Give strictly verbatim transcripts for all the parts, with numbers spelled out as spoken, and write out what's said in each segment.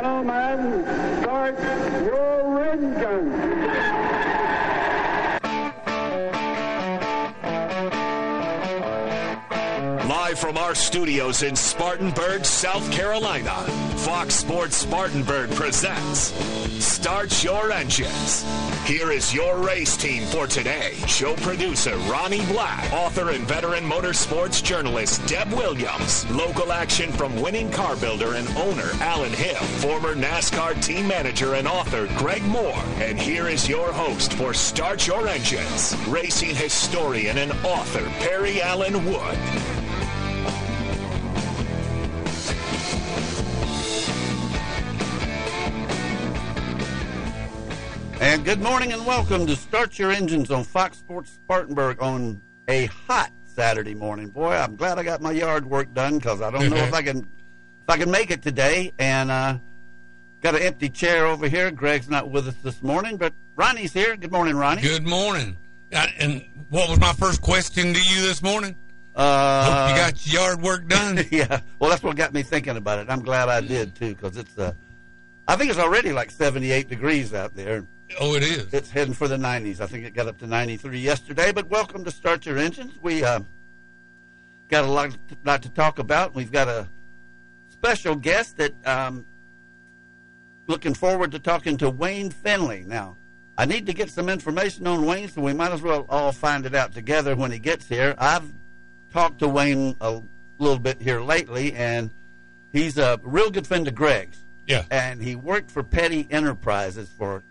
gentlemen, start your engines. Live from our studios in Spartanburg, South Carolina, Fox Sports Spartanburg presents Start Your Engines. Here is your race team for today. Show producer Ronnie Black, author and veteran motorsports journalist Deb Williams, local action from winning car builder and owner Alan Hill, former NASCAR team manager and author Greg Moore, and here is your host for Start Your Engines, racing historian and author Perry Allen Wood. And good morning and welcome to Start Your Engines on Fox Sports Spartanburg on a hot Saturday morning. Boy, I'm glad I got my yard work done because I don't know if I can if I can make it today. And uh, got an empty chair over here. Greg's not with us this morning, but Ronnie's here. Good morning, Ronnie. Good morning. I, and what was my first question to you this morning? Uh, Hope you got your yard work done? Yeah. Well, that's what got me thinking about it. I'm glad I did, too, because it's uh, I think it's already like seventy-eight degrees out there. Oh, it is. It's heading for the nineties. I think it got up to ninety-three yesterday. But welcome to Start Your Engines. We uh, got a lot, lot to talk about. We've got a special guest that um, looking forward to talking to Wayne Finley. Now, I need to get some information on Wayne, so we might as well all find it out together when he gets here. I've talked to Wayne a little bit here lately, and he's a real good friend of Greg's. Yeah. And he worked for Petty Enterprises for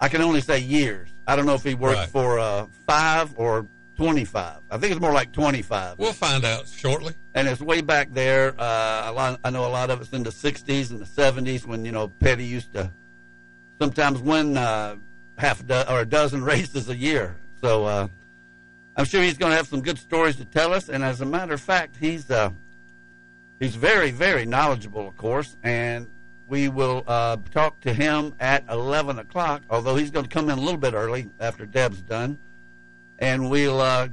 I can only say years. I don't know if he worked right. for uh, five or twenty-five. I think it's more like twenty-five. We'll find out shortly. And it's way back there. Uh, a lot, I know a lot of it's in the sixties and the seventies when, you know, Petty used to sometimes win uh, half do- or a dozen races a year. So uh, I'm sure he's going to have some good stories to tell us. And as a matter of fact, he's uh, he's very, very knowledgeable, of course, and we will uh, talk to him at eleven o'clock, although he's going to come in a little bit early after Deb's done. And we'll uh,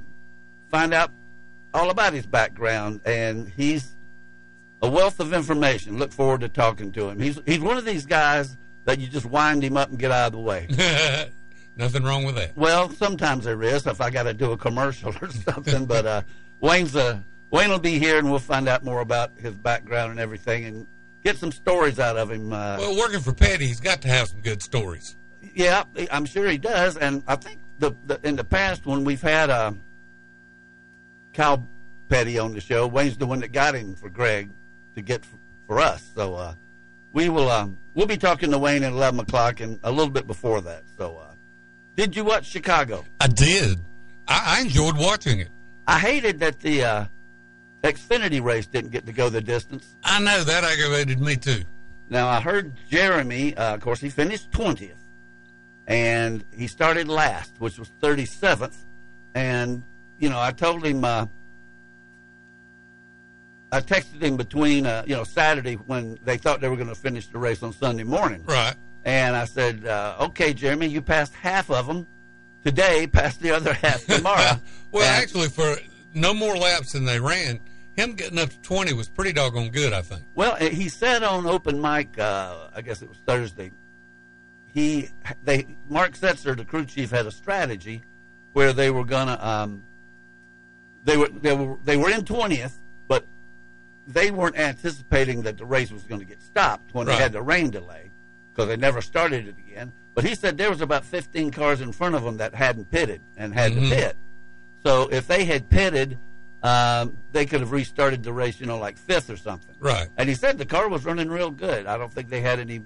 find out all about his background. And he's a wealth of information. Look forward to talking to him. He's he's one of these guys that you just wind him up and get out of the way. Nothing wrong with that. Well, sometimes there is if I got to do a commercial or something. But uh, Wayne's a, Wayne will be here, and we'll find out more about his background and everything. And get some stories out of him. Uh, well, working for Petty, he's got to have some good stories. Yeah, I'm sure he does. And I think the, the in the past when we've had uh, Kyle Petty on the show, Wayne's the one that got him for Greg to get f- for us. So uh, we will um, we'll be talking to Wayne at eleven o'clock and a little bit before that. So, uh, did you watch Chicago? I did. I, I enjoyed watching it. I hated that the. Uh, Xfinity race didn't get to go the distance. I know. That aggravated me, too. Now, I heard Jeremy, uh, of course, he finished twentieth, and he started last, which was thirty-seventh. And, you know, I told him, uh, I texted him between, uh, you know, Saturday when they thought they were going to finish the race on Sunday morning. Right. And I said, uh, okay, Jeremy, you passed half of them today, pass the other half tomorrow. Well, and actually, for no more laps than they ran, him getting up to twenty was pretty doggone good, I think. Well, he said on open mic, uh, I guess it was Thursday, he, they, Mark Setzer, the crew chief, had a strategy where they were gonna, um, they were they were they were in twentieth, but they weren't anticipating that the race was going to get stopped when right. they had the rain delay because they never started it again. But he said there was about fifteen cars in front of them that hadn't pitted and had mm-hmm. to pit. So if they had pitted, um, they could have restarted the race, you know, like fifth or something. Right. And he said the car was running real good. I don't think they had any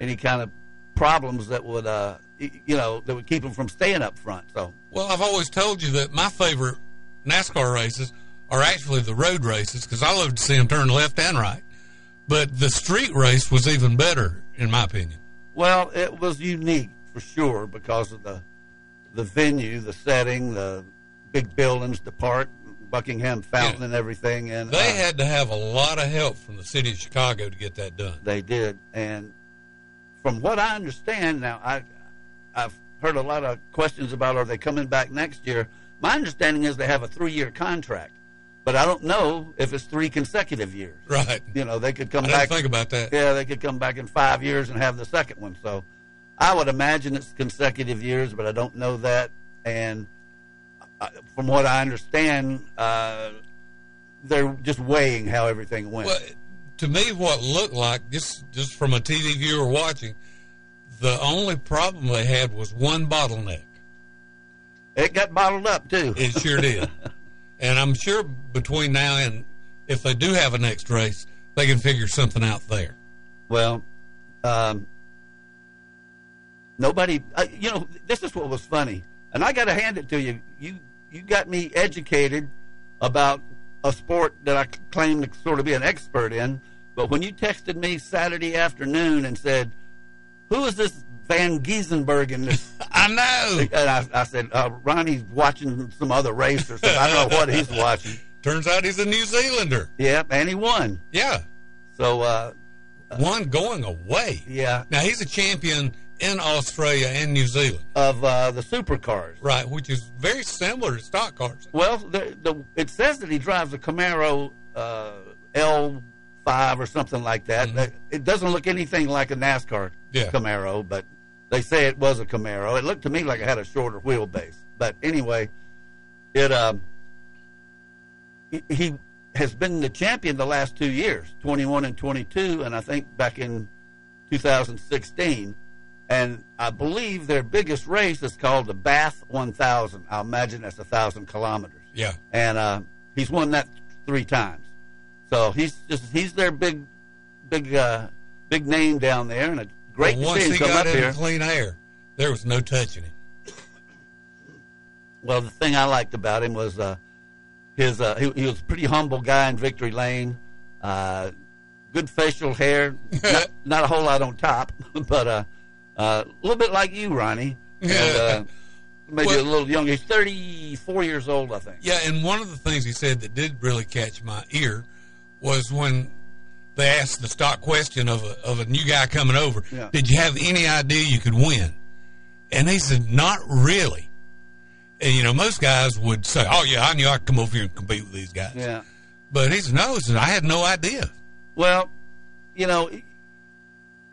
any kind of problems that would, uh, you know, that would keep them from staying up front. So. Well, I've always told you that my favorite NASCAR races are actually the road races because I love to see them turn left and right. But the street race was even better, in my opinion. Well, it was unique for sure because of the the venue, the setting, the big buildings, the park, Buckingham Fountain, yeah. and everything. And they uh, had to have a lot of help from the city of Chicago to get that done. They did. And from what I understand now, I, I've heard a lot of questions about are they coming back next year. My understanding is they have a three-year contract. But I don't know if it's three consecutive years. Right. You know, they could come I back. I didn't think about that. Yeah, they could come back in five years and have the second one. So I would imagine it's consecutive years, but I don't know that. And from what I understand, uh, they're just weighing how everything went. Well, to me, what looked like, just, just from a T V viewer watching, the only problem they had was one bottleneck. It got bottled up, too. It sure did. And I'm sure between now and if they do have a next race, they can figure something out there. Well, um, nobody, uh, you know, this is what was funny. And I got to hand it to you. You you got me educated about a sport that I claim to sort of be an expert in. But when you texted me Saturday afternoon and said, who is this Van Gisbergen? This I know. And I, I said, uh, Ronnie's watching some other race or something. I don't know what he's watching. Turns out he's a New Zealander. Yeah, and he won. Yeah. So. Uh, One going away. Yeah. Now, he's a champion in Australia and New Zealand. Of uh, the supercars. Right, which is very similar to stock cars. Well, the, the, it says that he drives a Camaro uh, L five or something like that. Mm-hmm. It doesn't look anything like a NASCAR yeah. Camaro, but they say it was a Camaro. It looked to me like it had a shorter wheelbase. But anyway, it um, he has been the champion the last two years, twenty-one and twenty-two, and I think back in two thousand sixteen. And I believe their biggest race is called the Bath one thousand. I imagine that's one thousand kilometers. Yeah. And uh, he's won that three times. So he's just he's their big big, uh, big name down there, and a great well, to see him come up here. Once he got in clean air, there was no touching him. Well, the thing I liked about him was uh, his uh, he, he was a pretty humble guy in victory lane, uh, good facial hair, not, not a whole lot on top, but uh, uh, a little bit like you, Ronnie, and, uh, maybe well, a little younger. He's thirty-four years old, I think. Yeah, and one of the things he said that did really catch my ear was when they asked the stock question of a, of a new guy coming over, yeah. Did you have any idea you could win? And he said, not really. And, you know, most guys would say, oh, yeah, I knew I could come over here and compete with these guys. Yeah. But he said, no, he said, I had no idea. Well, you know,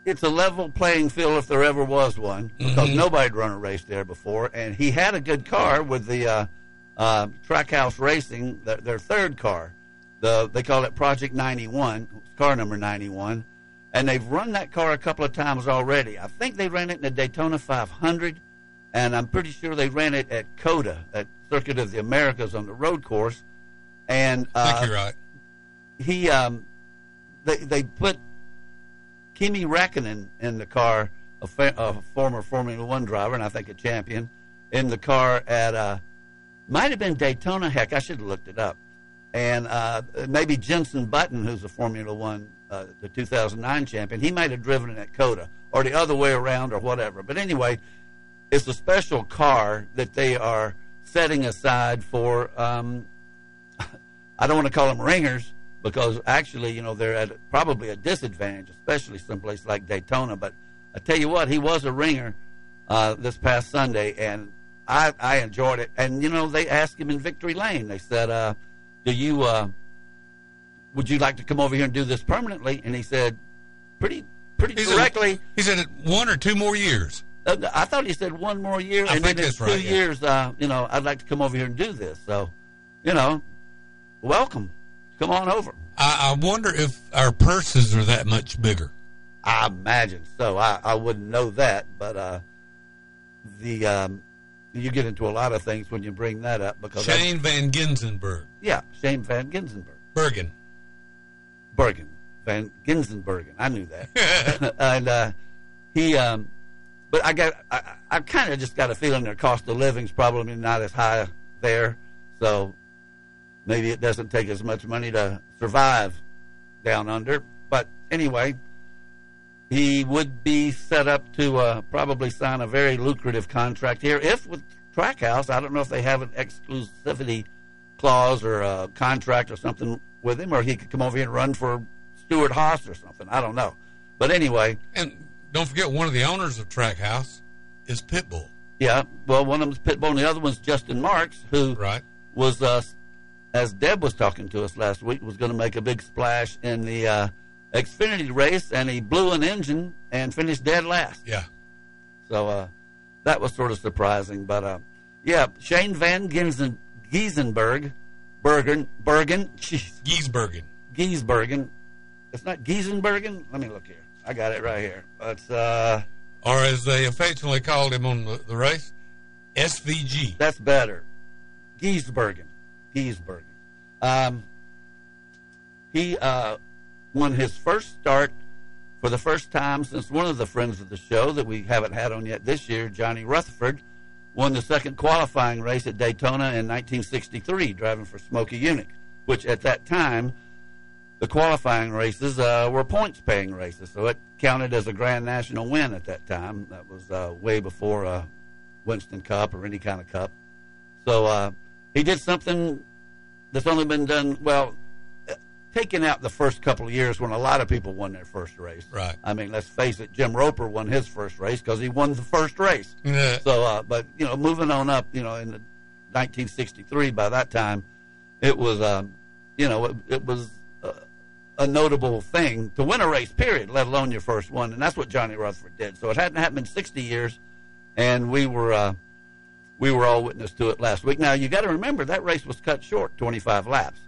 it's a level playing field if there ever was one, because mm-hmm. nobody had run a race there before. And he had a good car with the uh, uh, Trackhouse Racing, their, their third car. The, they call it Project ninety-one, car number ninety-one, and they've run that car a couple of times already. I think they ran it in the Daytona five hundred, and I'm pretty sure they ran it at COTA, at Circuit of the Americas on the road course. And uh, I think you're right. He, um, they they put Kimi Räikkönen in the car, a, fa- a former Formula One driver, and I think a champion, in the car at uh, might have been Daytona. Heck, I should have looked it up. And uh, maybe Jenson Button, who's a Formula One, uh, the two thousand nine champion, he might have driven it at COTA or the other way around or whatever. But anyway, it's a special car that they are setting aside for, um, I don't want to call them ringers, because actually, you know, they're at probably a disadvantage, especially someplace like Daytona. But I tell you what, he was a ringer uh, this past Sunday, and I, I enjoyed it. And, you know, they asked him in Victory Lane. They said, uh, do you, uh, would you like to come over here and do this permanently? And he said, pretty, pretty he directly. Said, he said, one or two more years. Uh, I thought he said one more year. I and think then that's two right. Two years, yeah. uh, you know, I'd like to come over here and do this. So, you know, welcome. Come on over. I, I wonder if our purses are that much bigger. I imagine so. I, I wouldn't know that, but uh, the um, you get into a lot of things when you bring that up. Because Shane van Gisbergen. Yeah, Shane van Gisbergen. Bergen. Bergen. Van Gisbergen. I knew that. and uh, he, um, but I got, I, I kind of just got a feeling their cost of living's probably not as high there, so maybe it doesn't take as much money to survive down under. But anyway, he would be set up to uh, probably sign a very lucrative contract here. If with Trackhouse, I don't know if they have an exclusivity clause or a contract or something with him, or he could come over here and run for Stuart Haas or something. I don't know. But anyway. And don't forget, one of the owners of Trackhouse is Pitbull. Yeah. Well, one of them is Pitbull, and the other one's Justin Marks, who right. was uh, as Deb was talking to us last week, was going to make a big splash in the uh, Xfinity race, and he blew an engine and finished dead last. Yeah. So uh, that was sort of surprising. But, uh, yeah, Shane van Gisbergen, Gisbergen, Bergen, Bergen, geez. Gisbergen. Gisbergen. It's not Giesenbergen? Let me look here. I got it right here. It's, uh, or as they affectionately called him on the, the race, S V G. That's better. Gisbergen. Gisbergen. Um, he uh, won his first start for the first time since one of the friends of the show that we haven't had on yet this year, Johnny Rutherford, won the second qualifying race at Daytona in nineteen sixty-three, driving for Smokey Yunick, which at that time, the qualifying races uh, were points-paying races, so it counted as a Grand National win at that time. That was uh, way before uh, Winston Cup or any kind of cup. So uh, he did something that's only been done, well, taking out the first couple of years when a lot of people won their first race. Right. I mean, let's face it, Jim Roper won his first race because he won the first race. Yeah. So, uh, but, you know, moving on up, you know, in the nineteen sixty-three, by that time, it was, um, you know, it, it was a notable thing to win a race, period, let alone your first one. And that's what Johnny Rutherford did. So it hadn't happened in sixty years, and we were uh, we were all witness to it last week. Now, you got to remember, that race was cut short, twenty-five laps.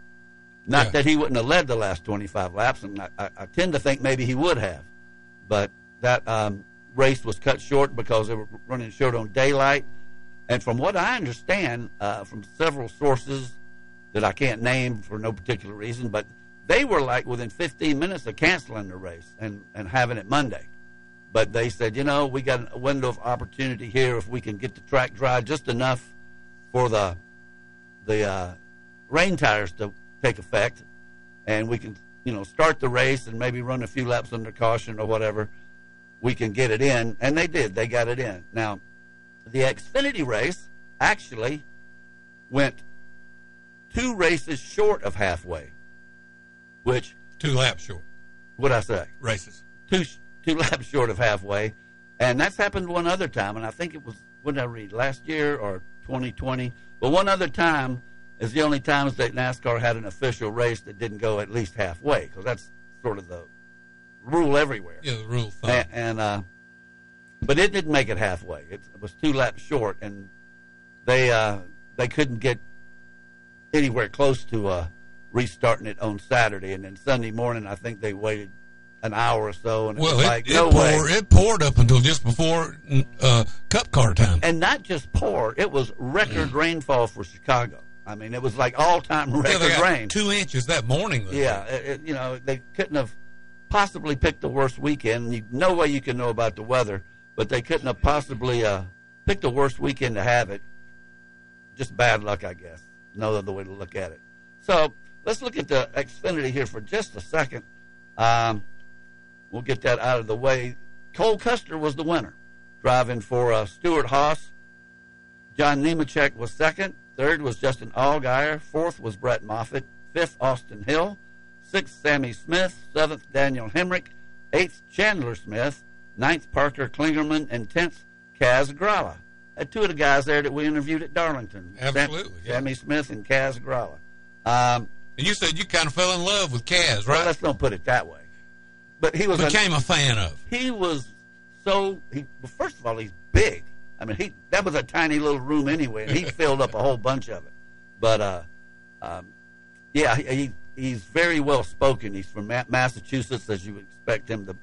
Not yeah. that he wouldn't have led the last twenty-five laps, and I, I, I tend to think maybe he would have. But that um, race was cut short because they were running short on daylight. And from what I understand, uh, from several sources that I can't name for no particular reason, but they were like within fifteen minutes of canceling the race and, and having it Monday. But they said, you know, we got a window of opportunity here if we can get the track dry just enough for the the uh, rain tires to take effect. And we can, you know, start the race and maybe run a few laps under caution or whatever. We can get it in. And they did. They got it in. Now, the Xfinity race actually went two races short of halfway. Which two laps short? What'd I say? Races two two laps short of halfway, and that's happened one other time. And I think it was, what did I read, last year or twenty twenty? But one other time is the only times that NASCAR had an official race that didn't go at least halfway, because that's sort of the rule everywhere. Yeah, the rule of thumb. And, and uh, but it didn't make it halfway. It, it was two laps short, and they uh, they couldn't get anywhere close to Uh, restarting it on Saturday, and then Sunday morning I think they waited an hour or so, and it well, was like, it, it no poured, way. It poured up until just before uh, Cup car time. And not just pour, it was record mm. rainfall for Chicago. I mean, it was like all-time record yeah, rain. Two inches that morning. Though. Yeah, it, it, you know, they couldn't have possibly picked the worst weekend. You, no way you can know about the weather, but they couldn't have possibly uh, picked the worst weekend to have it. Just bad luck, I guess. No other way to look at it. So, let's look at the Xfinity here for just a second. Um, we'll get that out of the way. Cole Custer was the winner, driving for uh, Stuart Haas. John Nemechek was second. Third was Justin Allgaier. Fourth was Brett Moffitt. Fifth, Austin Hill. Sixth, Sammy Smith. Seventh, Daniel Hemric. Eighth, Chandler Smith. Ninth, Parker Klingerman. And tenth, Kaz Grala. Had two of the guys there that we interviewed at Darlington. Absolutely. Sam- yeah. Sammy Smith and Kaz Grala. Um, And you said you kind of fell in love with Kaz, right? Well, let's not put it that way. But he was became a, a fan of. He was so. He, well, first of all, he's big. I mean, he that was a tiny little room anyway, and he filled up a whole bunch of it. But uh, um, yeah, he he's very well spoken. He's from Massachusetts, as you would expect him to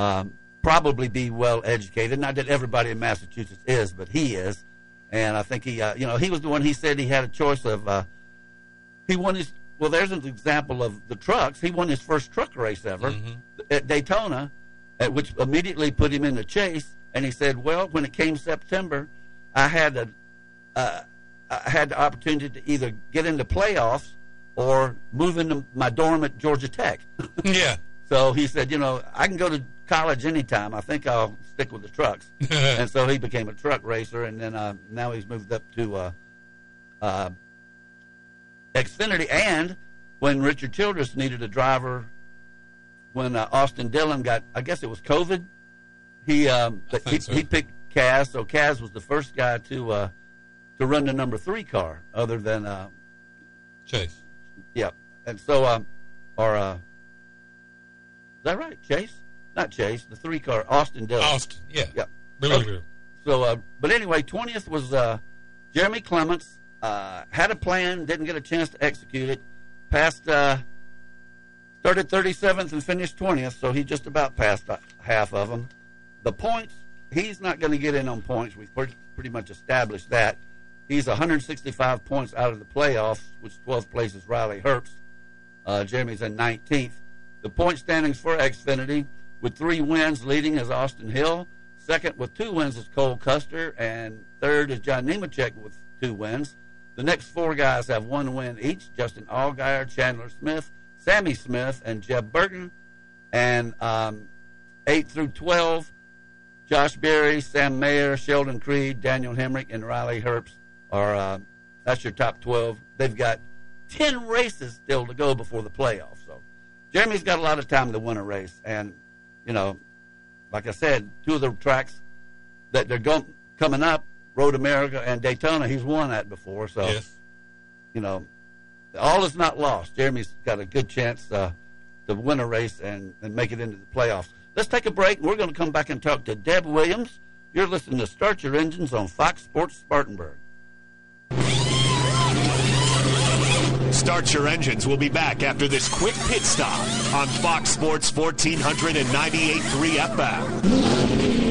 um, probably be well educated. Not that everybody in Massachusetts is, but he is. And I think he, uh, you know, he was the one. He said he had a choice of. Uh, He won his, well, there's an example of the trucks. He won his first truck race ever mm-hmm. at Daytona, at which immediately put him in the chase. And he said, well, when it came September, I had a, uh, I had the opportunity to either get into playoffs or move into my dorm at Georgia Tech. Yeah. So he said, you know, I can go to college anytime. I think I'll stick with the trucks. And so he became a truck racer, and then uh, now he's moved up to uh, uh, Xfinity, and when Richard Childress needed a driver, when uh, Austin Dillon got, I guess it was COVID, he um, he, so. he picked Kaz, so Kaz was the first guy to uh, to run the number three car, other than uh, Chase. Yeah. And so, um, or, uh, is that right? Chase? Not Chase. The three car, Austin Dillon. Austin, yeah. Yeah. Really, okay. really. So, uh, but anyway, twentieth was uh, Jeremy Clements. Uh, had a plan, didn't get a chance to execute it. Passed, uh, started thirty-seventh and finished twentieth, so he just about passed half of them. The points, he's not going to get in on points. We've pretty much established that. He's one hundred sixty-five points out of the playoffs, which twelfth place is Riley Herbst. Uh, Jeremy's in nineteenth. The point standings for Xfinity, with three wins, leading is Austin Hill. Second with two wins is Cole Custer. And third is John Nemechek with two wins. The next four guys have one win each: Justin Allgaier, Chandler Smith, Sammy Smith, and Jeb Burton. And um, eight through twelve, Josh Berry, Sam Mayer, Sheldon Creed, Daniel Hemric, and Riley Herbst are, uh, that's your top twelve. They've got ten races still to go before the playoffs. So Jeremy's got a lot of time to win a race. And, you know, like I said, two of the tracks that they're going, coming up, Road America and Daytona, he's won that before. So, yes. You know, all is not lost. Jeremy's got a good chance uh, to win a race and, and make it into the playoffs. Let's take a break. We're going to come back and talk to Deb Williams. You're listening to Start Your Engines on Fox Sports Spartanburg. Start Your Engines. We'll be back after this quick pit stop on Fox Sports fourteen ninety-eight point three F M.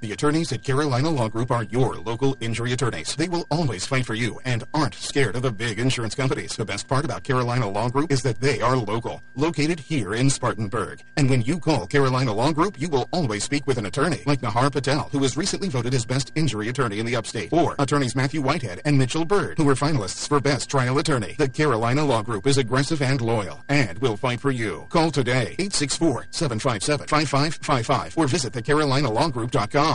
The attorneys at Carolina Law Group are your local injury attorneys. They will always fight for you and aren't scared of the big insurance companies. The best part about Carolina Law Group is that they are local, located here in Spartanburg. And when you call Carolina Law Group, you will always speak with an attorney like Nahar Patel, who was recently voted as best injury attorney in the upstate, or attorneys Matthew Whitehead and Mitchell Bird, who were finalists for best trial attorney. The Carolina Law Group is aggressive and loyal and will fight for you. Call today, eight six four, seven five seven, five five five five, or visit the carolina law group dot com.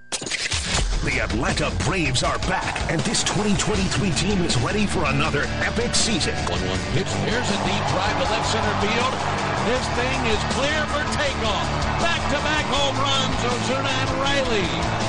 The Atlanta Braves are back, and this twenty twenty-three team is ready for another epic season. one one pitch, here's a deep drive to left center field. This thing is clear for takeoff. Back-to-back home runs, Ozuna and Riley.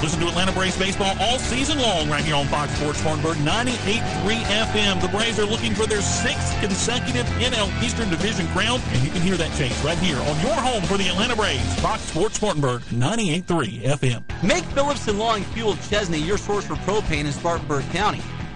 Listen to Atlanta Braves baseball all season long right here on Fox Sports Spartanburg, ninety-eight point three F M. The Braves are looking for their sixth consecutive N L Eastern Division crown, and you can hear that chase right here on your home for the Atlanta Braves, Fox Sports Spartanburg, ninety-eight point three F M. Make Phillipson Law and Fuel of Chesney your source for propane in Spartanburg County.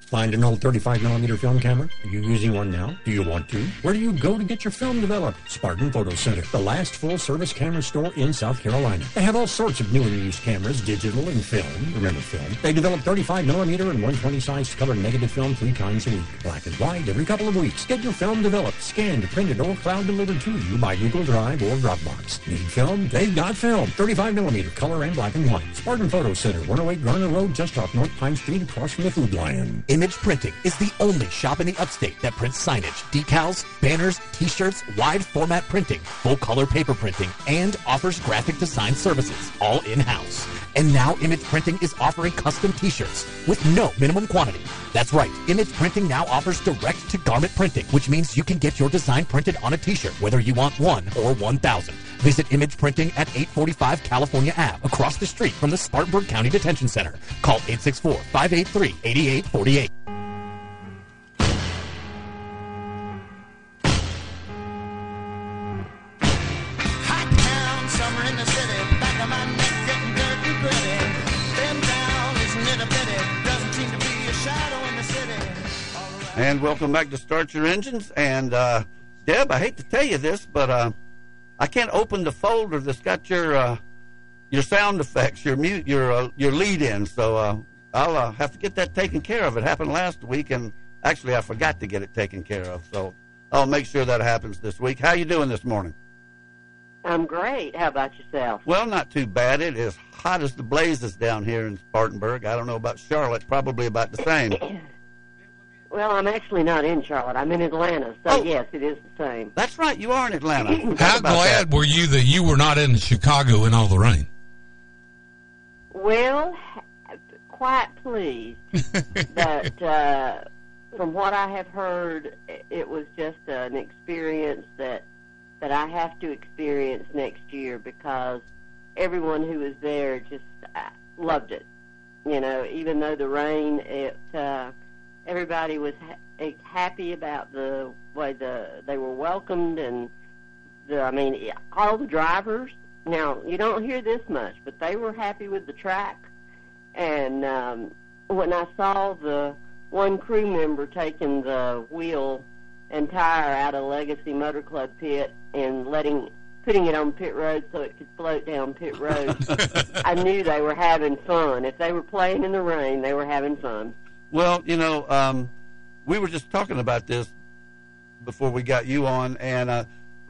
Find an old thirty-five millimeter film camera? Are you using one now? Do you want to? Where do you go to get your film developed? Spartan Photo Center, the last full-service camera store in South Carolina. They have all sorts of new and used cameras, digital and film. Remember film? They develop thirty-five millimeter and one twenty size color negative film three times a week. Black and white every couple of weeks. Get your film developed, scanned, printed, or cloud delivered to you by Google Drive or Dropbox. Need film? They've got film. thirty-five millimeter color and black and white. Spartan Photo Center, one oh eight Garner Road, just off North Pine Street, across from the Food Lion. Image Printing is the only shop in the upstate that prints signage, decals, banners, t-shirts, wide format printing, full color paper printing, and offers graphic design services, all in-house. And now Image Printing is offering custom t-shirts with no minimum quantity. That's right, Image Printing now offers direct-to-garment printing, which means you can get your design printed on a t-shirt, whether you want one or one thousand. Visit Image Printing at eight forty-five California Avenue, across the street from the Spartanburg County Detention Center. Call eight six four, five eight three, eight eight four eight. And welcome back to Start Your Engines. And uh, Deb, I hate to tell you this, but uh, I can't open the folder that's got your uh, your sound effects, your mute, your uh, your lead-in. So uh, I'll uh, have to get that taken care of. It happened last week, and actually I forgot to get it taken care of. So I'll make sure that happens this week. How you doing this morning? I'm great. How about yourself? Well, not too bad. It is hot as the blazes down here in Spartanburg. I don't know about Charlotte. Probably about the same. Well, I'm actually not in Charlotte. I'm in Atlanta, so oh, yes, it is the same. That's right. You are in Atlanta. How glad that? were you that you were not in Chicago in all the rain? Well, quite pleased. But uh, from what I have heard, it was just an experience that that I have to experience next year because everyone who was there just loved it. You know, even though the rain, it... Uh, Everybody was ha- happy about the way the they were welcomed, and the, I mean, all the drivers. Now you don't hear this much, but they were happy with the track. And um, when I saw the one crew member taking the wheel and tire out of Legacy Motor Club pit and letting putting it on pit road so it could float down pit road, I knew they were having fun. If they were playing in the rain, they were having fun. Well, you know, um, we were just talking about this before we got you on, and uh,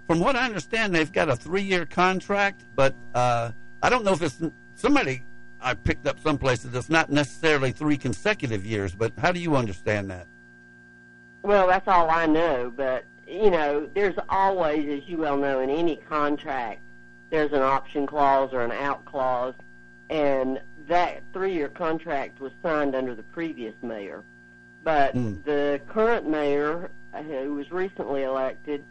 from what I understand, they've got a three-year contract, but uh, I don't know if it's somebody I picked up someplace that it's not necessarily three consecutive years, but how do you understand that? Well, that's all I know, but, you know, there's always, as you well know, in any contract, there's an option clause or an out clause, and that three-year contract was signed under the previous mayor. But mm. the current mayor, who was recently elected,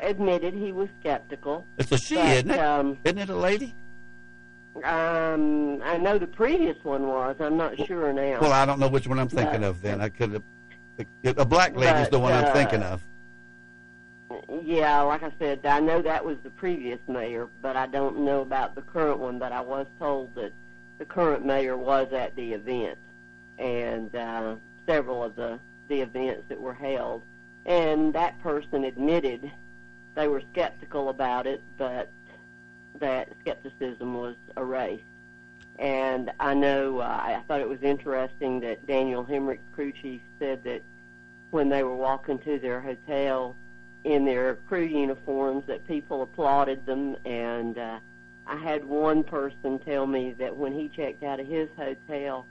admitted he was skeptical. It's a she, but, isn't it? Um, isn't it a lady? Um, I know the previous one was. I'm not well, sure now. Well, I don't know which one I'm thinking but, of then. I could have, a black lady is the one uh, I'm thinking of. Yeah, like I said, I know that was the previous mayor, but I don't know about the current one, but I was told that the current mayor was at the event and uh, several of the, the events that were held. And that person admitted they were skeptical about it, but that skepticism was erased. And I know uh, I thought it was interesting that Daniel Hemric, crew chief, said that when they were walking to their hotel in their crew uniforms that people applauded them, and uh, I had one person tell me that when he checked out of his hotel,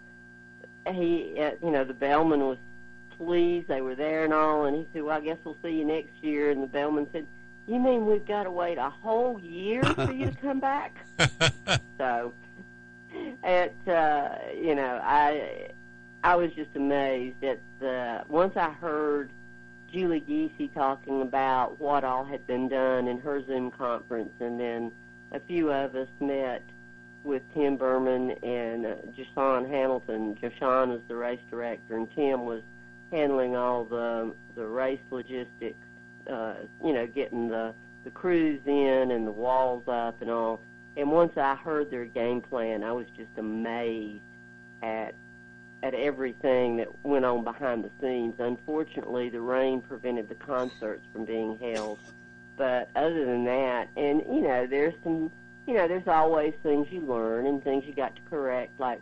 he, uh, you know, the bellman was pleased. They were there and all, and he said, well, I guess we'll see you next year. And the bellman said, you mean we've got to wait a whole year for you to come back? So, it, uh, you know, I I was just amazed at the, once I heard Julie Giese talking about what all had been done in her Zoom conference, and then a few of us met with Tim Berman and uh, Jashawn Hamilton. Jashawn was the race director, and Tim was handling all the the race logistics, uh, you know, getting the, the crews in and the walls up and all. And once I heard their game plan, I was just amazed at at everything that went on behind the scenes. Unfortunately, the rain prevented the concerts from being held. But other than that, and, you know, there's some, you know, there's always things you learn and things you got to correct. Like,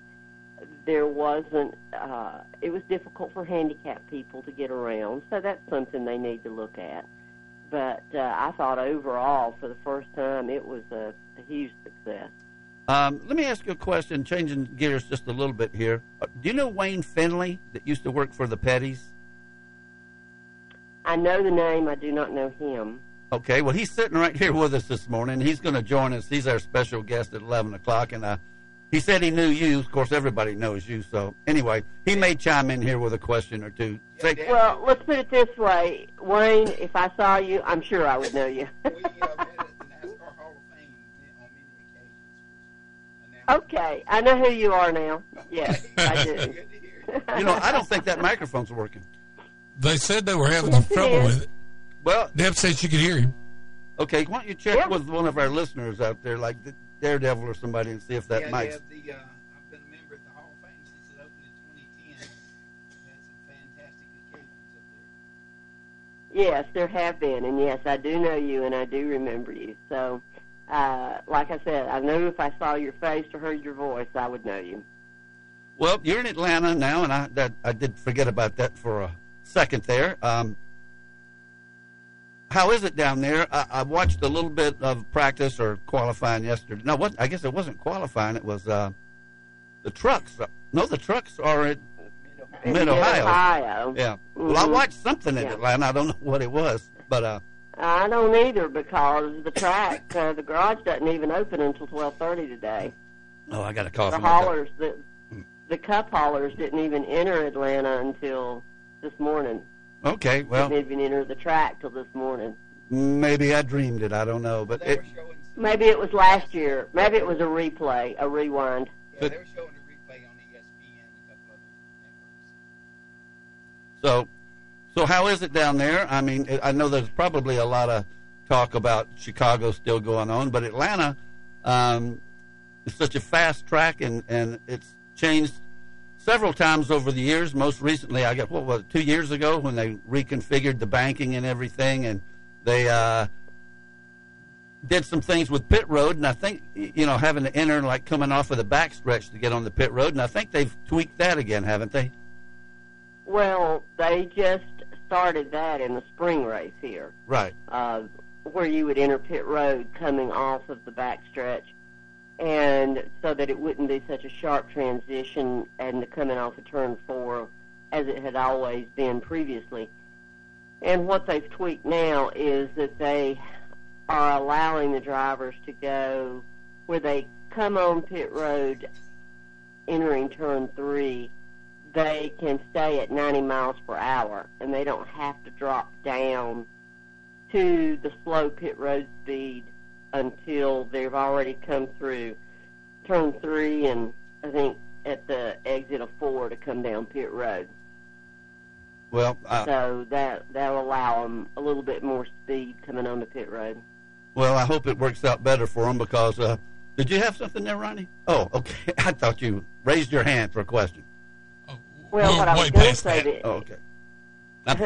there wasn't, uh, it was difficult for handicapped people to get around, so that's something they need to look at. But uh, I thought overall, for the first time, it was a, a huge success. Um, let me ask you a question, changing gears just a little bit here. Do you know Wayne Finley that used to work for the Pettys? I know the name. I do not know him. Okay, well, he's sitting right here with us this morning. He's going to join us. He's our special guest at eleven o'clock, and uh, he said he knew you. Of course, everybody knows you. So, anyway, he may chime in here with a question or two. Say, well, let's put it this way. Wayne, if I saw you, I'm sure I would know you. Okay, I know who you are now. Yes, I do. You know, I don't think that microphone's working. They said they were having yes, trouble it with it. Well, Deb said she could hear him. Okay, why don't you check yeah. with one of our listeners out there, like the Daredevil or somebody, and see if that yeah, might. Yeah, uh, I've been a member at the Hall of Fame since it opened in twenty ten. We've had some fantastic occasions up there. Yes, there have been, and yes, I do know you, and I do remember you. So, uh, like I said, I know if I saw your face or heard your voice, I would know you. Well, you're in Atlanta now, and I that, I did forget about that for a second there. Um, how is it down there? I, I watched a little bit of practice or qualifying yesterday. No, what? I guess it wasn't qualifying. It was uh, the trucks. No, the trucks are at Mid-Ohio. Ohio. Yeah. Well, mm-hmm. I watched something in yeah. Atlanta. I don't know what it was, but uh, I don't either because the track, uh, the garage doesn't even open until twelve thirty today. Oh, I got a call. The haulers, the, the cup haulers didn't even enter Atlanta until this morning. Okay, well. Didn't even enter the track till this morning. Maybe I dreamed it. I don't know, but it, showing... maybe it was last year. Maybe it was a replay, a rewind. Yeah, but, they were showing So, so how is it down there? I mean, I know there's probably a lot of talk about Chicago still going on, but Atlanta um, is such a fast track, and, and it's changed several times over the years. Most recently, I guess, what was it, two years ago when they reconfigured the banking and everything, and they uh, did some things with pit road, and I think, you know, having to enter, like coming off of the backstretch to get on the pit road, and I think they've tweaked that again, haven't they? Well, they just started that in the spring race here. Right. Uh, where you would enter pit road coming off of the backstretch, and so that it wouldn't be such a sharp transition and coming off of turn four as it had always been previously. And what they've tweaked now is that they are allowing the drivers to go where they come on pit road entering turn three. They can stay at ninety miles per hour, and they don't have to drop down to the slow pit road speed until they've already come through turn three and, I think, at the exit of four to come down pit road. Well, uh, So that, that'll allow them a little bit more speed coming on the pit road. Well, I hope it works out better for them because uh, – did you have something there, Ronnie? Oh, okay. I thought you raised your hand for a question. Well, we'll what, I was say that, oh, okay.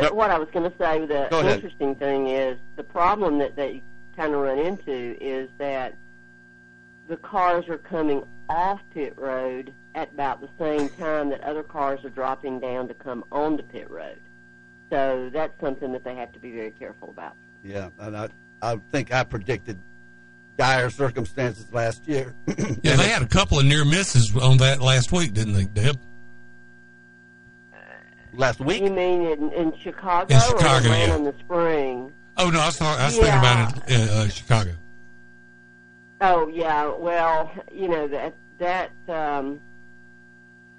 what I was going to say, the Go interesting ahead. thing is the problem that they kind of run into is that the cars are coming off pit road at about the same time that other cars are dropping down to come on the pit road. So that's something that they have to be very careful about. Yeah, and I, I think I predicted dire circumstances last year. Yeah, they had a couple of near misses on that last week, didn't they, Deb? Last week? You mean in, in Chicago? In Chicago, or yeah. in the spring? Oh, no, I was, I was yeah. thinking about it in uh, Chicago. Oh, yeah, well, you know, that that um,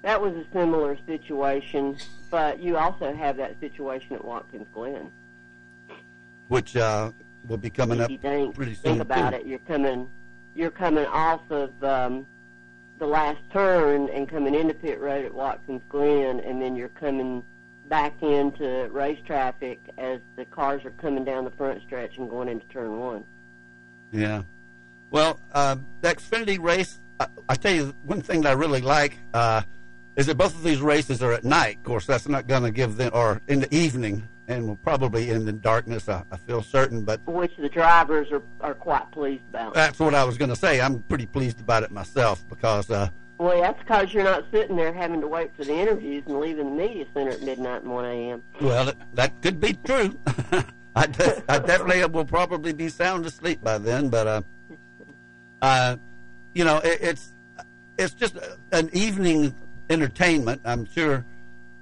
that was a similar situation, but you also have that situation at Watkins Glen. Which uh, will be coming if up you think, pretty soon. Think about too. it. You're coming, you're coming off of... Um, the last turn and coming into pit road at Watkins Glen, and then you're coming back into race traffic as the cars are coming down the front stretch and going into turn one. Yeah. Well, uh, the Xfinity race, I, I tell you, one thing that I really like uh, is that both of these races are at night. Of course, that's not going to give them, or in the evening, and will probably end in darkness, I, I feel certain. But which the drivers are, are quite pleased about. That's what I was going to say. I'm pretty pleased about it myself because... Uh, well, that's because you're not sitting there having to wait for the interviews and leaving the media center at midnight and one a.m. Well, that, that could be true. I, de- I definitely will probably be sound asleep by then, but, uh, uh, you know, it, it's, it's just an evening entertainment, I'm sure,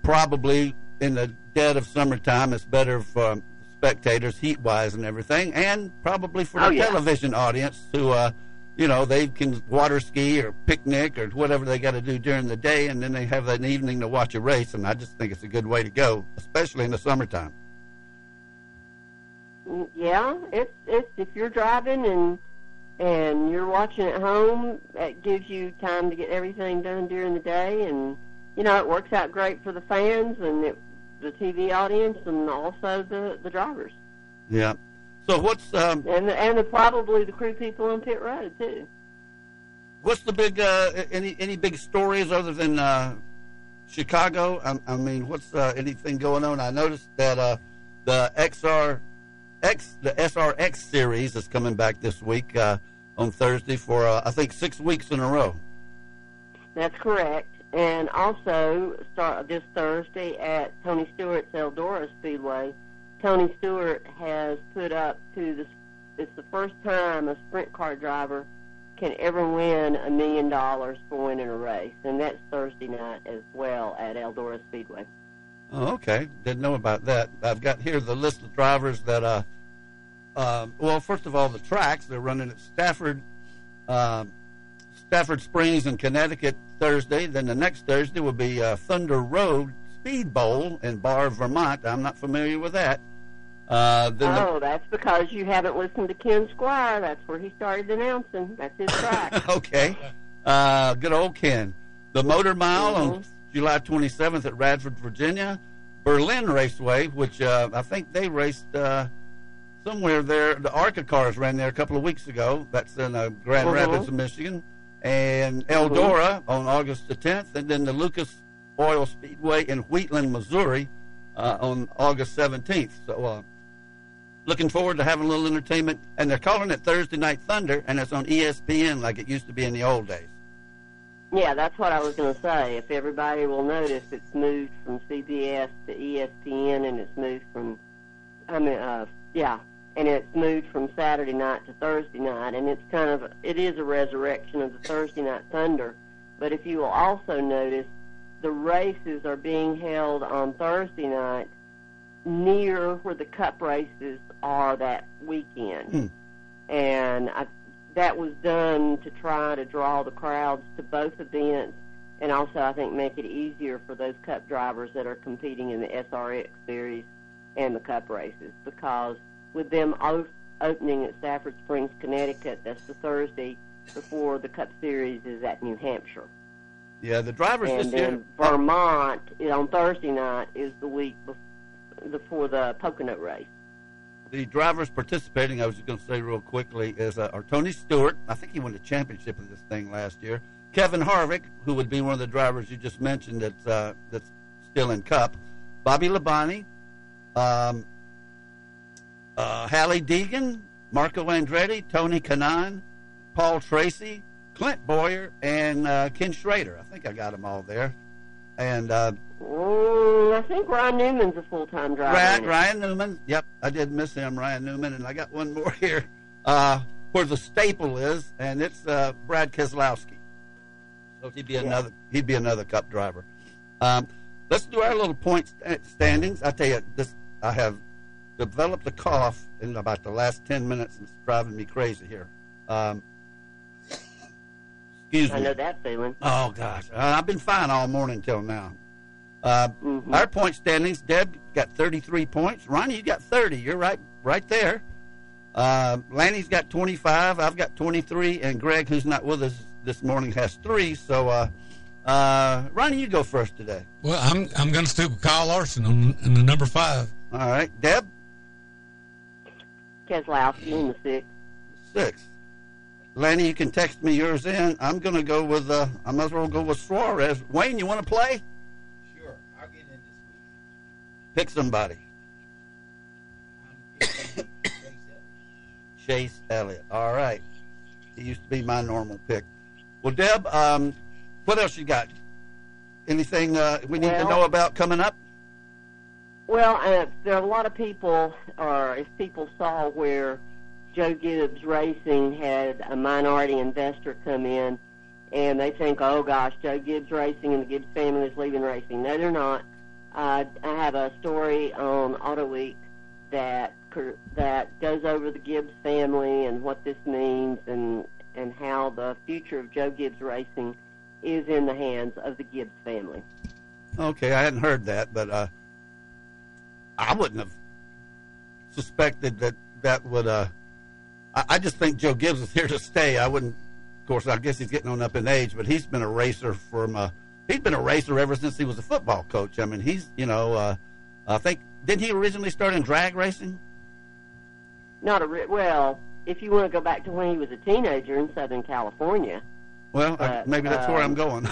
probably in the dead of summertime. It's better for um, spectators heat wise and everything, and probably for the oh, yeah. television audience who uh you know, they can water ski or picnic or whatever they got to do during the day, and then they have an evening to watch a race. And I just think it's a good way to go, especially in the summertime. Yeah, it's it's if you're driving and and you're watching at home, it gives you time to get everything done during the day, and you know, it works out great for the fans and it the T V audience, and also the, the drivers. Yeah. So what's... Um, and and the, probably the crew people on pit road, too. What's the big... Uh, any any big stories other than uh, Chicago? I, I mean, what's uh, anything going on? I noticed that uh, The X R X, the S R X series is coming back this week uh, on Thursday for, uh, I think, six weeks in a row. That's correct. And also, start this Thursday at Tony Stewart's Eldora Speedway, Tony Stewart has put up to the, it's the first time a sprint car driver can ever win a million dollars for winning a race. And that's Thursday night as well at Eldora Speedway. Oh, okay. Didn't know about that. I've got here the list of drivers that, uh, uh, well, first of all, the tracks. They're running at Stafford, uh, Stafford Springs in Connecticut Thursday. Then the next Thursday will be uh, Thunder Road Speed Bowl in Barre, Vermont. I'm not familiar with that. Uh, then oh, the... that's because you haven't listened to Ken Squire. That's where he started announcing. That's his track. Okay. Uh, good old Ken. The Motor Mile mm-hmm. on July twenty-seventh at Radford, Virginia. Berlin Raceway, which uh, I think they raced uh, somewhere there. The ARCA cars ran there a couple of weeks ago. That's in uh, Grand mm-hmm. Rapids, Michigan. And Eldora mm-hmm. on August the tenth. And then the Lucas Oil Speedway in Wheatland, Missouri uh, on August seventeenth. So uh, looking forward to having a little entertainment. And they're calling it Thursday Night Thunder, and it's on E S P N like it used to be in the old days. Yeah, that's what I was going to say. If everybody will notice, it's moved from C B S to E S P N, and it's moved from, I mean, uh, yeah, and it's moved from Saturday night to Thursday night, and it's kind of, it is a resurrection of the Thursday Night Thunder. But if you will also notice, the races are being held on Thursday night near where the cup races are that weekend. Hmm. And I that was done to try to draw the crowds to both events and also, I think, make it easier for those cup drivers that are competing in the S R X series and the cup races, because with them opening at Stafford Springs, Connecticut, that's the Thursday before the cup series is at New Hampshire. Yeah, the drivers and this year. And then Vermont on Thursday night is the week before the Pocono race. The drivers participating, I was just going to say real quickly, is uh, are Tony Stewart. I think he won the championship of this thing last year. Kevin Harvick, who would be one of the drivers you just mentioned that's, uh, that's still in Cup. Bobby Labonte, um, uh, Hallie Deegan, Marco Andretti, Tony Kanaan, Paul Tracy, Clint Boyer, and uh, Ken Schrader. I think I got them all there. And... Uh, Oh, I think Ryan Newman's a full-time driver. Ryan, Ryan Newman, yep, I did miss him, Ryan Newman, and I got one more here uh, where the staple is, and it's uh, Brad Keselowski. So he'd be yeah. another he'd be another Cup driver. Um, let's do our little point st- standings. I tell you, this I have developed a cough in about the last ten minutes, and it's driving me crazy here. Um, excuse me. I know that feeling. Oh gosh, uh, I've been fine all morning till now. Uh, mm-hmm. Our point standings, Deb got thirty-three points. Ronnie, you got thirty. You're right right there. Uh, Lanny's got twenty-five. I've got twenty-three. And Greg, who's not with us this morning, has three. So, uh, uh, Ronnie, you go first today. Well, I'm I'm going to stick with Kyle Larson on, on the number five. All right. Deb? Keselowski on the six. Six. Lanny, you can text me yours in. I'm going to go with, uh, I might as well go with Suarez. Wayne, you want to play? Pick somebody. Chase Elliott. All right. He used to be my normal pick. Well, Deb, um, what else you got? Anything uh, we need well, to know about coming up? Well, uh, there are a lot of people, or if people saw where Joe Gibbs Racing had a minority investor come in, and they think, oh, gosh, Joe Gibbs Racing and the Gibbs family is leaving racing. No, they're not. Uh, I have a story on Auto Week that that goes over the Gibbs family and what this means, and and how the future of Joe Gibbs Racing is in the hands of the Gibbs family. Okay, I hadn't heard that, but uh, I wouldn't have suspected that that would. Uh, I, I just think Joe Gibbs is here to stay. I wouldn't. Of course, I guess he's getting on up in age, but he's been a racer from. Uh, He's been a racer ever since he was a football coach. I mean, he's, you know, uh, I think, didn't he originally start in drag racing? Not a, well, if you want to go back to when he was a teenager in Southern California. Well, but, I, maybe that's um, where I'm going.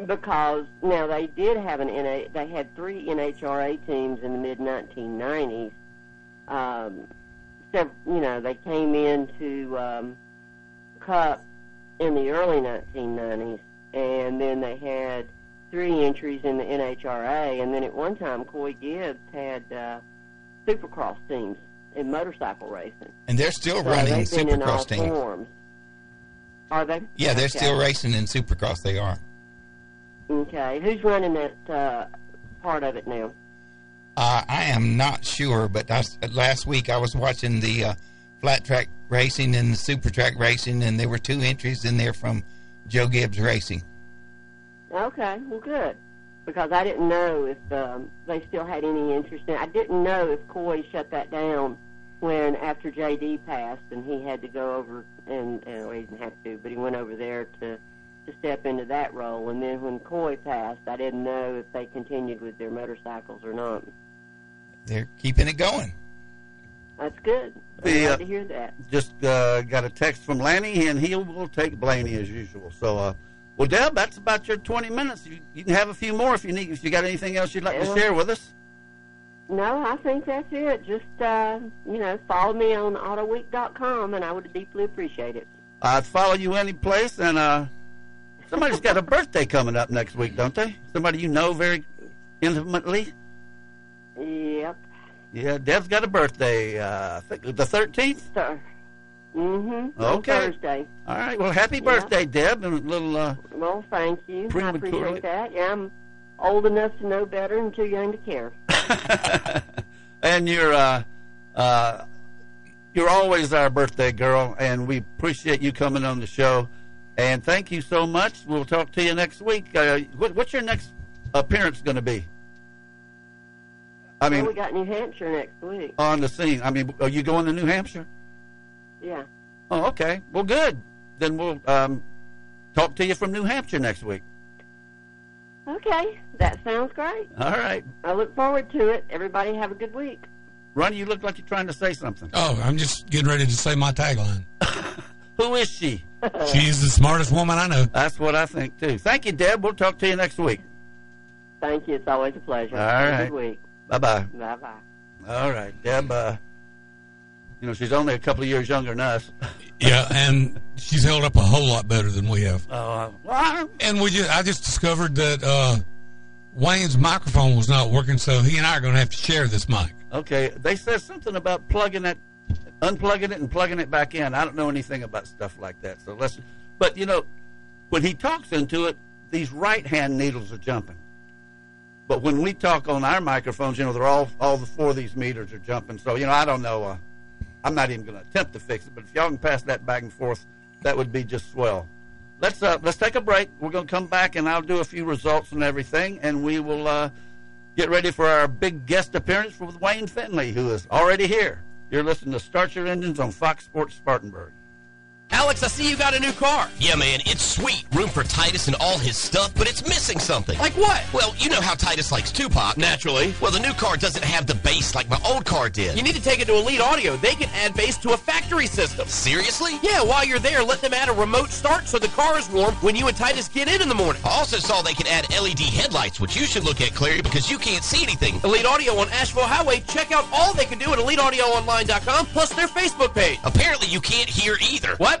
But because now they did have an N A, they had three N H R A teams in the mid nineteen nineties. Um, so, you know, they came into um, Cup in the early nineteen nineties, and then they had three entries in the N H R A, and then at one time, Corey Gibbs had uh, Supercross teams in motorcycle racing. And they're still so running Supercross teams. Forms. Are they? Yeah, they're okay. Still racing in Supercross, they are. Okay. Who's running that uh, part of it now? Uh, I am not sure, but I, last week I was watching the uh, flat track racing and the super track racing, and there were two entries in there from Joe Gibbs Racing. Okay, well, good, because I didn't know if um, they still had any interest in it. I didn't know if Coy shut that down when after J D passed and he had to go over, and well, he didn't have to, but he went over there to, to step into that role. And then when Coy passed, I didn't know if they continued with their motorcycles or not. They're keeping it going. That's good. I'm glad uh, to hear that. Just uh, got a text from Lanny, and he will take Blaney as usual. So, uh, well, Deb, that's about your twenty minutes. You, you can have a few more if you need. If you got anything else you'd like well, to share with us. No, I think that's it. Just uh, you know, follow me on auto week dot com, and I would deeply appreciate it. I'd follow you any place, and uh, somebody's got a birthday coming up next week, don't they? Somebody you know very intimately. Yep. Yeah, Deb's got a birthday, uh, I think the thirteenth? Sir. Mm-hmm. Okay. Thursday. All right. Well, happy yeah. birthday, Deb. And a little, uh, well, thank you. I appreciate that. Yeah, I'm old enough to know better and too young to care. And you're, uh, uh, you're always our birthday girl, and we appreciate you coming on the show. And thank you so much. We'll talk to you next week. Uh, what, what's your next appearance going to be? I mean, well, we got New Hampshire next week. On the scene. I mean, are you going to New Hampshire? Yeah. Oh, okay. Well, good. Then we'll um, talk to you from New Hampshire next week. Okay. That sounds great. All right. I look forward to it. Everybody have a good week. Ronnie, you look like you're trying to say something. Oh, I'm just getting ready to say my tagline. Who is she? She's the smartest woman I know. That's what I think, too. Thank you, Deb. We'll talk to you next week. Thank you. It's always a pleasure. All right. Have a good week. Bye-bye. Bye-bye. All right. Deb, uh, you know, she's only a couple of years younger than us. Yeah, and she's held up a whole lot better than we have. Oh, uh, well, and we just, I just discovered that uh, Wayne's microphone was not working, so he and I are going to have to share this mic. Okay. They said something about plugging it, unplugging it, and plugging it back in. I don't know anything about stuff like that. So let's. But, you know, when he talks into it, these right-hand needles are jumping. But when we talk on our microphones, you know, they're all all the four of these meters are jumping. So, you know, I don't know. Uh, I'm not even going to attempt to fix it. But if y'all can pass that back and forth, that would be just swell. Let's uh, let's take a break. We're going to come back, and I'll do a few results and everything, and we will uh, get ready for our big guest appearance with Wayne Finley, who is already here. You're listening to Start Your Engines on Fox Sports Spartanburg. Alex, I see you got a new car. Yeah, man, it's sweet. Room for Titus and all his stuff, but it's missing something. Like what? Well, you know how Titus likes Tupac. Naturally. Well, the new car doesn't have the bass like my old car did. You need to take it to Elite Audio. They can add bass to a factory system. Seriously? Yeah, while you're there, let them add a remote start so the car is warm when you and Titus get in in the morning. I also saw they can add L E D headlights, which you should look at, Clary, because you can't see anything. Elite Audio on Asheville Highway. Check out all they can do at elite audio online dot com, plus their Facebook page. Apparently, you can't hear either. What?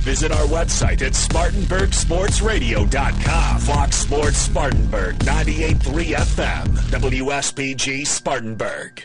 Visit our website at Spartanburg Sports Radio dot com. Fox Sports Spartanburg, ninety-eight point three F M, W S B G Spartanburg.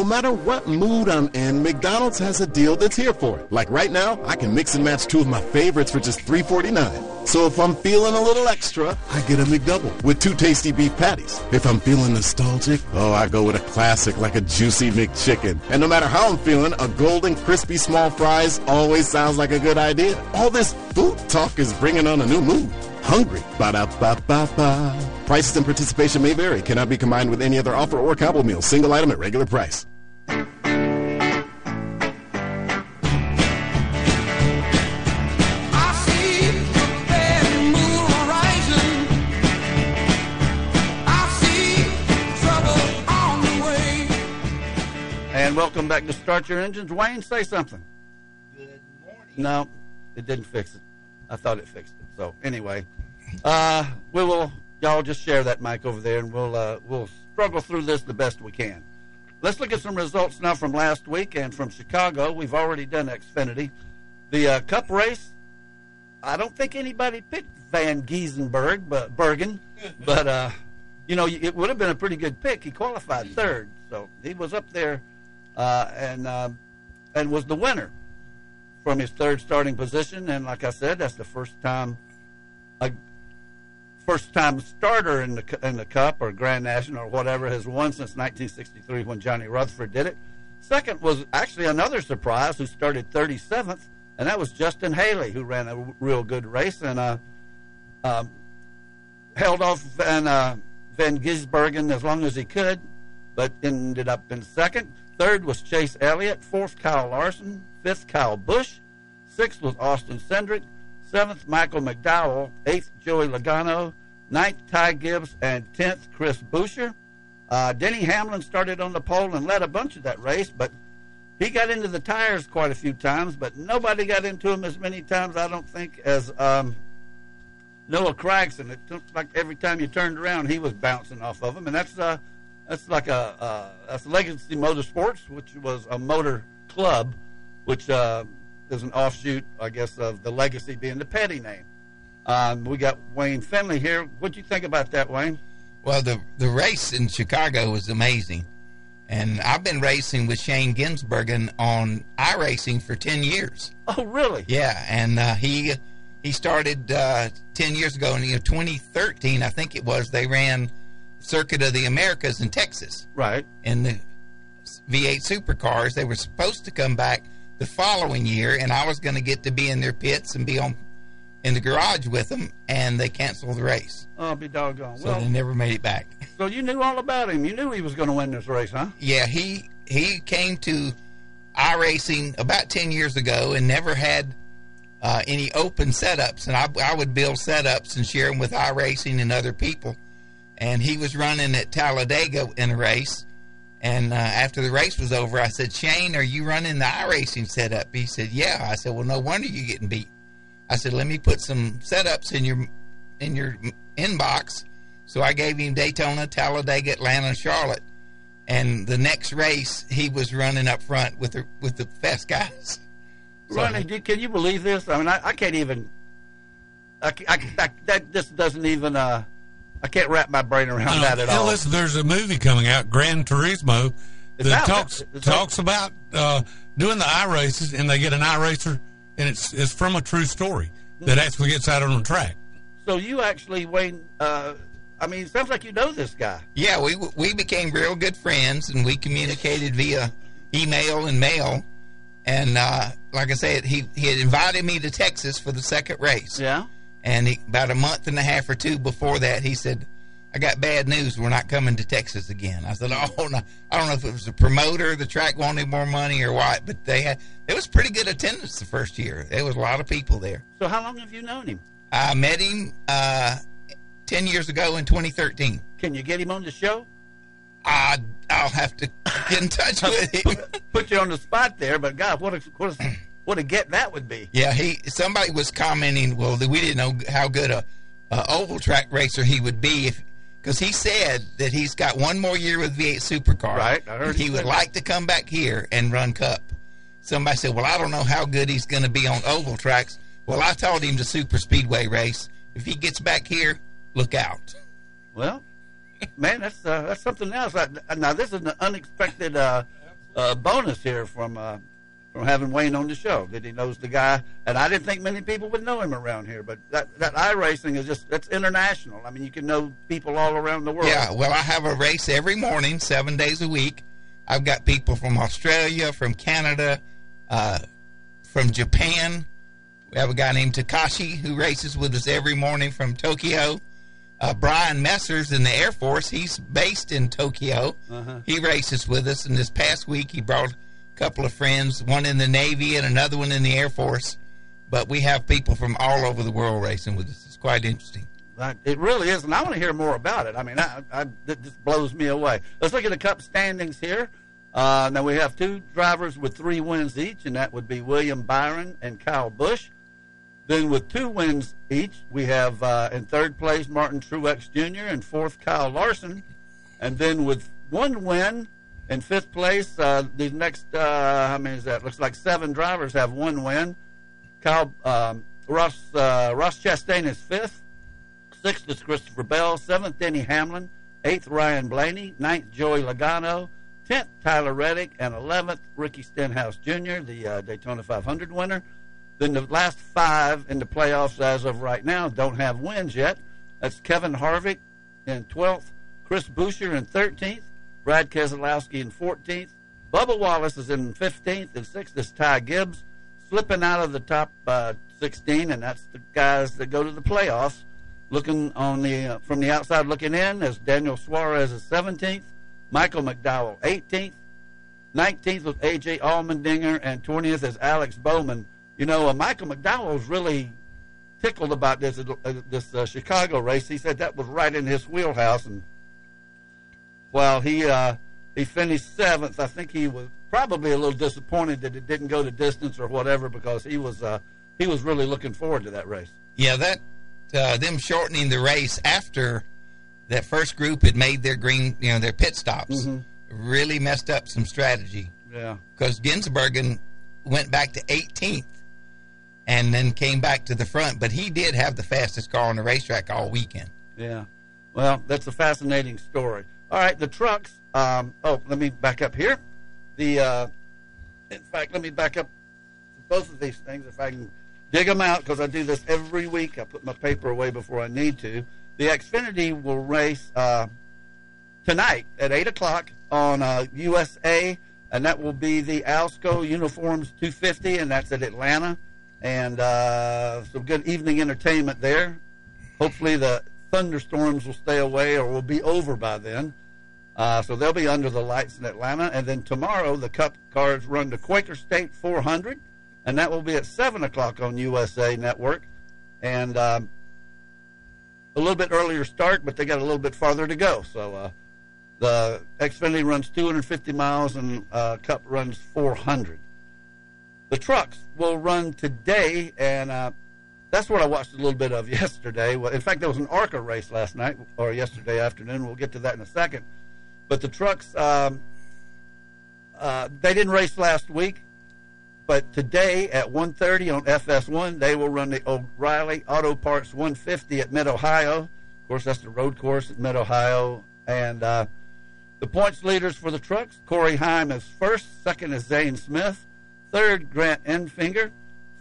matter what mood I'm in, McDonald's has a deal that's here for it. Like right now, I can mix and match two of my favorites for just three forty-nine. So if I'm feeling a little extra, I get a McDouble with two tasty beef patties. If I'm feeling nostalgic, oh, I go with a classic like a juicy McChicken. And no matter how I'm feeling, a golden crispy small fries always sounds like a good idea. All this food talk is bringing on a new mood. Hungry. Ba-da-ba-ba-ba. Prices and participation may vary. Cannot be combined with any other offer or combo meal. Single item at regular price. And welcome back to Start Your Engines. Wayne, say something. Good morning. No, it didn't fix it. I thought it fixed it. So anyway, uh, we will... Y'all just share that mic over there, and we'll uh, we'll struggle through this the best we can. Let's look at some results now from last week and from Chicago. We've already done Xfinity. The uh, Cup race, I don't think anybody picked Van Giesenberg, but Bergen, but uh, you know, it would have been a pretty good pick. He qualified third, so he was up there uh, and uh, and was the winner from his third starting position. And like I said, that's the first time. A, First-time starter in the in the Cup or Grand National or whatever has won since nineteen sixty-three when Johnny Rutherford did it. Second was actually another surprise who started thirty-seventh, and that was Justin Haley, who ran a real good race and uh, um, held off Van, uh, Van Gisbergen as long as he could, but ended up in second. Third was Chase Elliott. Fourth, Kyle Larson. Fifth, Kyle Busch. Sixth was Austin Cindric. Seventh, Michael McDowell. Eighth, Joey Logano. Ninth, Ty Gibbs, and tenth, Chris Buescher. Uh, Denny Hamlin started on the pole and led a bunch of that race, but he got into the tires quite a few times, but nobody got into him as many times, I don't think, as um, Noah Cragson. It looked like every time you turned around, he was bouncing off of him, and that's uh, that's like a uh, that's Legacy Motorsports, which was a motor club, which uh, is an offshoot, I guess, of the Legacy being the Petty name. Um, we got Wayne Finley here. What do you think about that, Wayne? Well, the the race in Chicago was amazing. And I've been racing with Shane Ginsbergen on iRacing for ten years. Oh, really? Yeah, and uh, he he started uh, ten years ago in you know, twenty thirteen, I think it was. They ran Circuit of the Americas in Texas. Right. In the V eight supercars. They were supposed to come back the following year, and I was going to get to be in their pits and be on in the garage with them, and they canceled the race. Oh, be doggone. So well, they never made it back. So you knew all about him. You knew he was going to win this race, huh? Yeah, he he came to iRacing about ten years ago and never had uh, any open setups, and I, I would build setups and share them with iRacing and other people, and he was running at Talladega in a race, and uh, after the race was over, I said, Shane, are you running the iRacing setup? He said, yeah. I said, well, no wonder you're getting beat. I said, let me put some setups in your in your inbox. So I gave him Daytona, Talladega, Atlanta, Charlotte. And the next race, he was running up front with the, with the fast guys. Ronnie, so, can you believe this? I mean, I, I can't even. I, I, I, that just doesn't even. Uh, I can't wrap my brain around no, that at all. Listen, there's a movie coming out, Gran Turismo, it's that out. talks it's talks out. about uh, doing the iRaces, and they get an iRacer, and it's it's from a true story that actually gets out on the track. So you actually, Wayne. Uh, I mean, it sounds like you know this guy. Yeah, we we became real good friends, and we communicated via email and mail. And uh, like I said, he, he had invited me to Texas for the second race. Yeah. And he, about a month and a half or two before that, he said, I got bad news. We're not coming to Texas again. I said, oh, no. I don't know if it was the promoter, the track wanted more money or what, but they had, it was pretty good attendance the first year. There was a lot of people there. So how long have you known him? I met him uh, ten years ago in twenty thirteen. Can you get him on the show? I, I'll have to get in touch with him. Put you on the spot there, but God, what a, what a, what a get that would be. Yeah, he. Somebody was commenting, well, we didn't know how good a, a oval track racer he would be, if because he said that he's got one more year with V eight Supercar. Right, I heard. He, he would like to come back here and run Cup. Somebody said, well, I don't know how good he's going to be on oval tracks. Well, I told him to super speedway race. If he gets back here, look out. Well, man, that's uh, that's something else. I, now, this is an unexpected uh, uh, bonus here from uh, from having Wayne on the show, that he knows the guy. And I didn't think many people would know him around here, but that, that iRacing is just, that's international. I mean, you can know people all around the world. Yeah, well, I have a race every morning, seven days a week. I've got people from Australia, from Canada, uh, from Japan. We have a guy named Takashi who races with us every morning from Tokyo. Uh, Brian Messers in the Air Force, he's based in Tokyo. Uh-huh. He races with us, and this past week he brought a couple of friends, one in the Navy and another one in the Air Force. But we have people from all over the world racing with us. It's quite interesting. It really is, and I want to hear more about it. I mean, I, I, it just blows me away. Let's look at the Cup standings here. Uh, now we have two drivers with three wins each, and that would be William Byron and Kyle Busch. Then with two wins each, we have uh, in third place Martin Truex Junior and fourth Kyle Larson. And then with one win in fifth place, uh, the next, uh, how many is that? Looks like seven drivers have one win. Kyle um, Ross, uh, Ross Chastain is fifth. Sixth is Christopher Bell. Seventh, Denny Hamlin. Eighth, Ryan Blaney. Ninth, Joey Logano. Tenth, Tyler Reddick. And eleventh, Ricky Stenhouse Junior, the uh, Daytona five hundred winner. Then the last five in the playoffs as of right now don't have wins yet. That's Kevin Harvick in twelfth, Chris Buescher in thirteenth, Brad Keselowski in fourteenth, Bubba Wallace is in fifteenth, and sixth is Ty Gibbs, slipping out of the top uh, sixteen, and that's the guys that go to the playoffs. Looking on the uh, from the outside looking in is Daniel Suarez is seventeenth, Michael McDowell eighteenth, nineteenth with A J Allmendinger, and twentieth is Alex Bowman. You know, uh, Michael McDowell's really tickled about this uh, this uh, Chicago race. He said that was right in his wheelhouse. And while he uh, he finished seventh, I think he was probably a little disappointed that it didn't go the distance or whatever, because he was uh, he was really looking forward to that race. Yeah, that uh, them shortening the race after that first group had made their green, you know, their pit stops, mm-hmm. really messed up some strategy. Yeah, because Gisbergen went back to eighteenth. And then came back to the front. But he did have the fastest car on the racetrack all weekend. Yeah. Well, that's a fascinating story. All right, the trucks. Um, oh, let me back up here. The, uh, in fact, let me back up both of these things if I can dig them out, because I do this every week. I put my paper away before I need to. The Xfinity will race uh, tonight at eight o'clock on uh, U S A, and that will be the Alsco Uniforms two fifty, and that's at Atlanta. And uh, some good evening entertainment there. Hopefully the thunderstorms will stay away or will be over by then. Uh, so they'll be under the lights in Atlanta. And then tomorrow the Cup cars run the Quaker State four hundred, and that will be at seven o'clock on U S A Network. And um, a little bit earlier start, but they got a little bit farther to go. So uh, the Xfinity runs two hundred fifty miles and uh, Cup runs four hundred. The trucks will run today, and uh, that's what I watched a little bit of yesterday. Well, in fact, there was an ARCA race last night, or yesterday afternoon. We'll get to that in a second. But the trucks, um, uh, they didn't race last week, But today at one thirty on F S one, they will run the O'Reilly Auto Parts one fifty at Mid-Ohio. Of course, that's the road course at Mid-Ohio. And uh, the points leaders for the trucks, Corey Heim is first, second is Zane Smith, third, Grant Enfinger,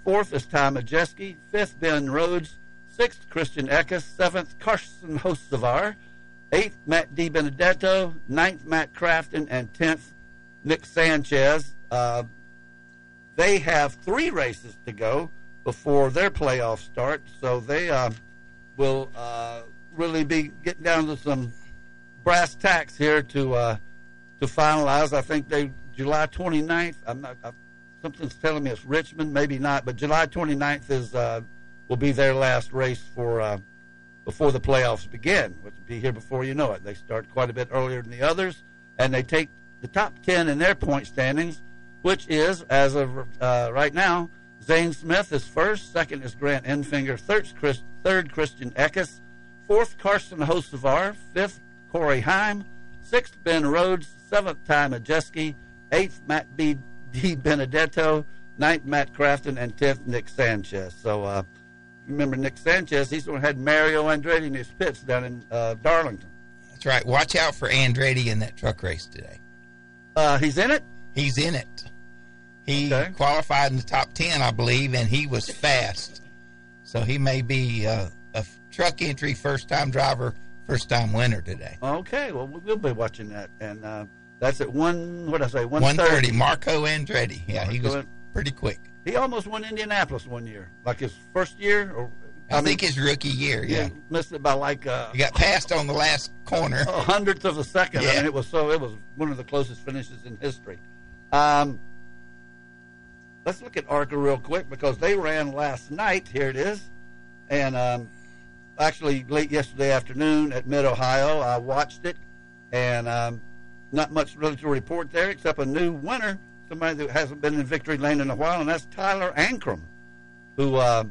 fourth is Ty Majeski, fifth, Ben Rhodes, sixth, Christian Eckes, seventh, Carson Hocevar, eighth, Matt DiBenedetto, ninth, Matt Crafton, and tenth, Nick Sanchez. Uh, They have three races to go before their playoffs start, so they uh, will uh, really be getting down to some brass tacks here to uh, to finalize. I think they July twenty-ninth. I'm not. I, something's telling me it's Richmond, maybe not, but July twenty-ninth is uh, will be their last race for uh, before the playoffs begin, which will be here before you know it. They start quite a bit earlier than the others, and they take the top ten in their point standings, which is, as of uh, right now, Zane Smith is first, second is Grant Enfinger, third, Chris, third Christian Eckes, fourth, Carson Hocevar, fifth, Corey Heim, sixth, Ben Rhodes, seventh, Ty Majeski, eighth, Matt B. D. Benedetto, ninth, Matt Crafton, and tenth, Nick Sanchez. So, uh, remember Nick Sanchez, he's the one who had Mario Andretti in his pits down in uh, Darlington. That's right. Watch out for Andretti in that truck race today. Uh, he's in it? He's in it. He okay. qualified in the top ten, I believe, and he was fast. So he may be uh, a truck entry, first-time driver, first-time winner today. Okay, well, we'll be watching that. And uh, that's at one, what did I say, one thirty? one thirty, Marco Andretti. Yeah, Marco he was pretty quick. He almost won Indianapolis one year, like his first year. Or I, I mean, think his rookie year, yeah. He missed it by like uh, – he got passed on the last corner. A hundredth of a second. Yeah. I mean, it was so – it was one of the closest finishes in history. Um Let's look at ARCA real quick because they ran last night. Here it is. And um, actually late yesterday afternoon at Mid-Ohio, I watched it. And um, not much really to report there except a new winner, somebody that hasn't been in victory lane in a while, and that's Tyler Ankrum, who uh,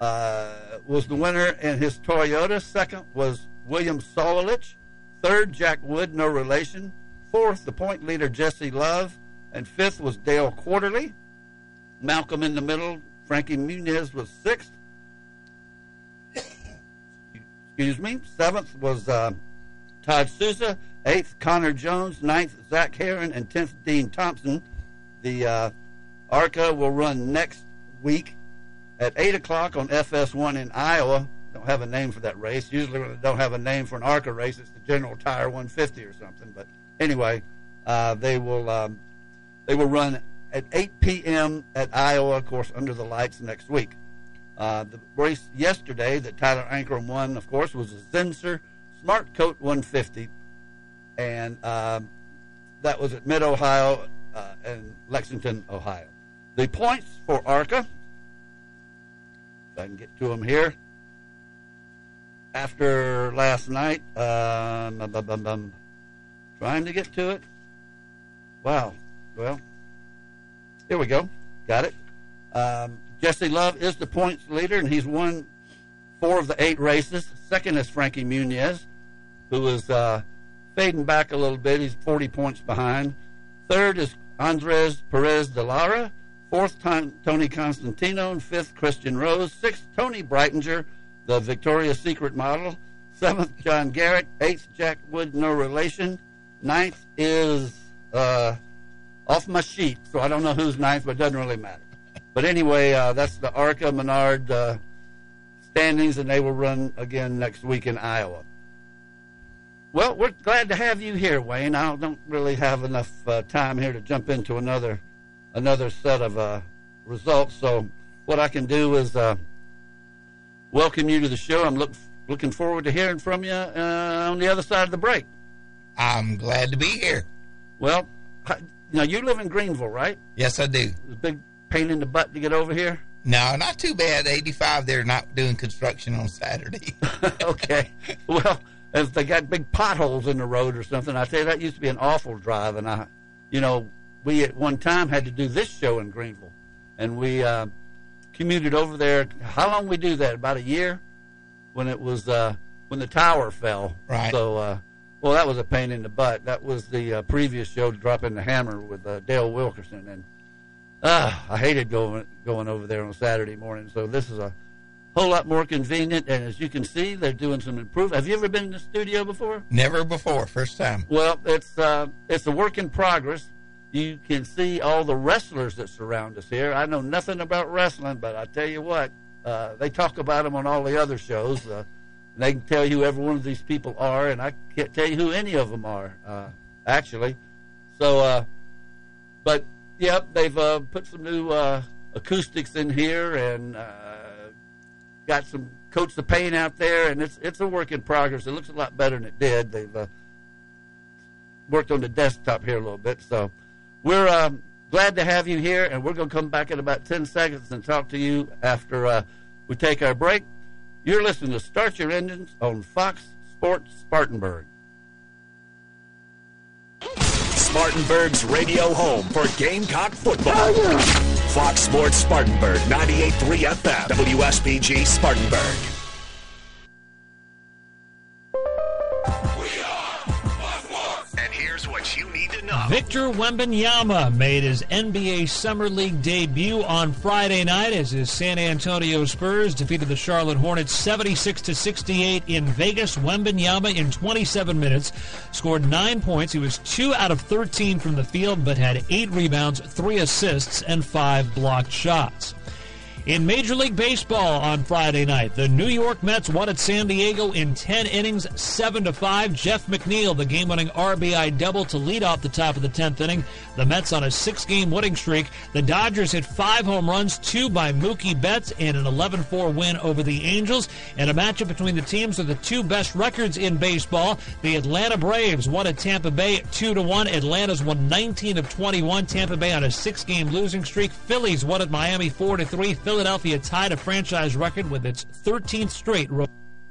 uh, was the winner in his Toyota. Second was William Solich. Third, Jack Wood, no relation. Fourth, the point leader, Jesse Love. And fifth was Dale Quarterly. Malcolm in the middle, Frankie Muniz was sixth. Excuse me. Seventh was uh, Todd Souza. Eighth, Connor Jones. Ninth, Zach Heron. And tenth, Dean Thompson. The uh, ARCA will run next week at eight o'clock on F S one in Iowa. Don't have a name for that race. Usually when they don't have a name for an ARCA race, it's the General Tire one fifty or something. But anyway, uh, they will um, they will run at eight p.m. at Iowa, of course, under the lights next week. Uh, the race yesterday that Tyler Ankrum won, of course, was a Zenser Smart Coat one fifty, and uh, that was at Mid-Ohio uh, and Lexington, Ohio. The points for ARCA, if I can get to them here, after last night, um, um, um, um, trying to get to it. Wow, well... Here we go. Got it. Um, Jesse Love is the points leader, and he's won four of the eight races. Second is Frankie Muniz, who is uh, fading back a little bit. He's forty points behind. Third is Andres Perez de Lara. Fourth, Tom, Tony Constantino. And fifth, Christian Rose. Sixth, Tony Breitinger, the Victoria's Secret model. Seventh, John Garrett. Eighth, Jack Wood, no relation. Ninth is... Uh, off my sheet, so I don't know who's ninth, but it doesn't really matter. But anyway, uh, that's the ARCA Menard uh, standings, and they will run again next week in Iowa. Well, we're glad to have you here, Wayne. I don't really have enough uh, time here to jump into another another set of uh, results, so what I can do is uh, welcome you to the show. I'm look, looking forward to hearing from you uh, on the other side of the break. I'm glad to be here. Well, I, Now, you live in Greenville, right? Yes, I do. It's a big pain in the butt to get over here? No, not too bad. eighty-five, they're not doing construction on Saturday. Okay. Well, if they got big potholes in the road or something, I tell you, that used to be an awful drive. And, I, you know, we at one time had to do this show in Greenville. And we uh, commuted over there. How long we do that? About a year when it was uh, when the tower fell. Right. So, uh well, that was a pain in the butt. That was the uh, previous show, Dropping the Hammer, with uh, Dale Wilkerson. And Uh, I hated going going over there on Saturday morning, so this is a whole lot more convenient, and as you can see, they're doing some improvement. Have you ever been in the studio before? Never before, first time. Well, it's uh, it's a work in progress. You can see all the wrestlers that surround us here. I know nothing about wrestling, but I tell you what, uh, they talk about them on all the other shows. Uh, and they can tell you who every one of these people are, and I can't tell you who any of them are, uh, actually. So, uh, but... Yep, they've uh, put some new uh, acoustics in here and uh, got some coats of paint out there, and it's it's a work in progress. It looks a lot better than it did. They've uh, worked on the desktop here a little bit, so we're um, glad to have you here, and we're going to come back in about ten seconds and talk to you after uh, we take our break. You're listening to Start Your Engines on Fox Sports Spartanburg. Spartanburg's radio home for Gamecock football. Fox Sports Spartanburg, ninety-eight point three F M, W S B G Spartanburg. We are Fox Sports. And here's what you need to know. Victor Wembanyama made his N B A Summer League debut on Friday night as his San Antonio Spurs defeated the Charlotte Hornets seventy-six to sixty-eight in Vegas. Wembanyama in twenty-seven minutes. Scored nine points. He was two out of thirteen from the field, but had eight rebounds, three assists, and five blocked shots. In Major League Baseball on Friday night, the New York Mets won at San Diego in ten innings, seven to five. Jeff McNeil, the game-winning R B I double to lead off the top of the tenth inning. The Mets on a six-game winning streak. The Dodgers hit five home runs, two by Mookie Betts, and an eleven four win over the Angels. And a matchup between the teams with the two best records in baseball. The Atlanta Braves won at Tampa Bay two to one. Atlanta's won nineteen of twenty-one. Tampa Bay on a six-game losing streak. Phillies won at Miami four to three. Philadelphia tied a franchise record with its thirteenth straight.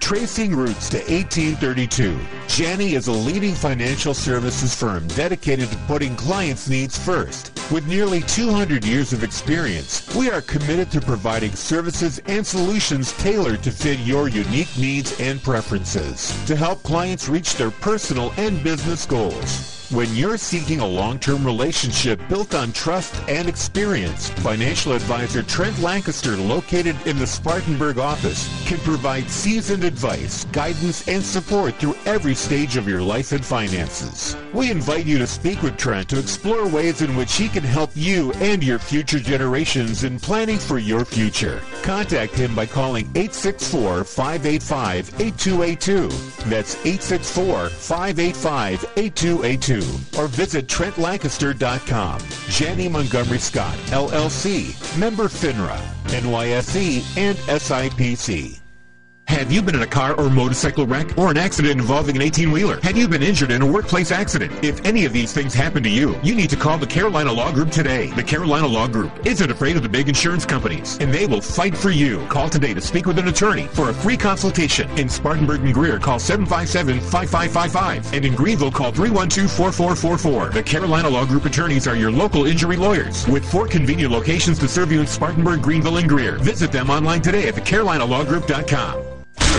Tracing roots to eighteen thirty-two, Janney is a leading financial services firm dedicated to putting clients' needs first. With nearly two hundred years of experience, we are committed to providing services and solutions tailored to fit your unique needs and preferences to help clients reach their personal and business goals. When you're seeking a long-term relationship built on trust and experience, financial advisor Trent Lancaster, located in the Spartanburg office, can provide seasoned advice, guidance, and support through every stage of your life and finances. We invite you to speak with Trent to explore ways in which he can help you and your future generations in planning for your future. Contact him by calling eight six four, five eight five, eight two eight two. That's eight six four, five eight five, eight two eight two. Or visit Trent Lancaster dot com. Janney Montgomery Scott, L L C, member FINRA, N Y S E, and S I P C. Have you been in a car or motorcycle wreck or an accident involving an eighteen-wheeler? Have you been injured in a workplace accident? If any of these things happen to you, you need to call the Carolina Law Group today. The Carolina Law Group isn't afraid of the big insurance companies, and they will fight for you. Call today to speak with an attorney for a free consultation. In Spartanburg and Greer, call seven five seven, five five five five. And in Greenville, call three one two, four four four four. The Carolina Law Group attorneys are your local injury lawyers with four convenient locations to serve you in Spartanburg, Greenville, and Greer. Visit them online today at the carolina law group dot com.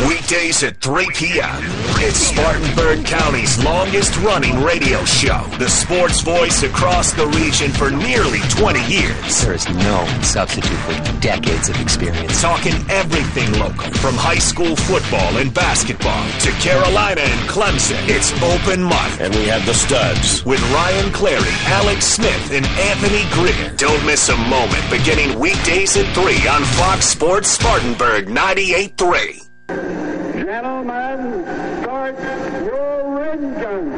Weekdays at three p.m. It's Spartanburg County's longest-running radio show. The sports voice across the region for nearly twenty years. There is no substitute for decades of experience. Talking everything local, from high school football and basketball to Carolina and Clemson. It's open mic. And we have the studs with Ryan Clary, Alex Smith, and Anthony Greer. Don't miss a moment, beginning weekdays at three on Fox Sports Spartanburg ninety-eight point three. Gentlemen, start your engines.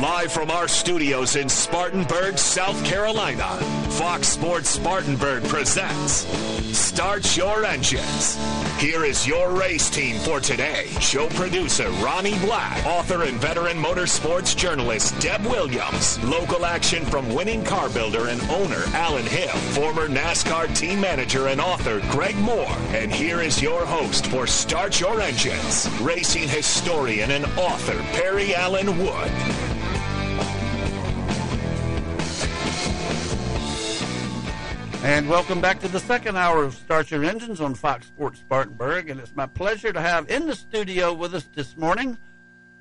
Live from our studios in Spartanburg, South Carolina, Fox Sports Spartanburg presents Start Your Engines. Here is your race team for today. Show producer Ronnie Black, author and veteran motorsports journalist Deb Williams, local action from winning car builder and owner Alan Hill, former NASCAR team manager and author Greg Moore. And here is your host for Start Your Engines, racing historian and author Perry Allen Wood. And welcome back to the second hour of Start Your Engines on Fox Sports Spartanburg. And it's my pleasure to have in the studio with us this morning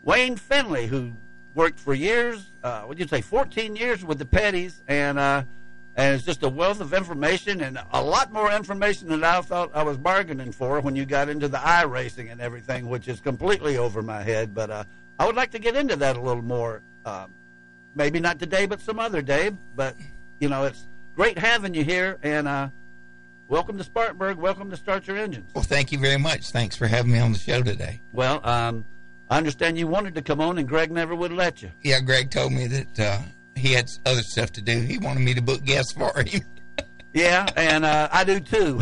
Wayne Finley, who worked for years, uh, what did you say, fourteen years with the Pettys, and uh, and it's just a wealth of information and a lot more information than I thought I was bargaining for when you got into the iRacing and everything, which is completely over my head. But uh, I would like to get into that a little more, uh, maybe not today, but some other day. But, you know, it's great having you here, and uh, welcome to Spartanburg. Welcome to Start Your Engines. Well, thank you very much. Thanks for having me on the show today. Well, um, I understand you wanted to come on, and Greg never would let you. Yeah, Greg told me that uh, he had other stuff to do. He wanted me to book guests for him. Yeah, and uh, I do too.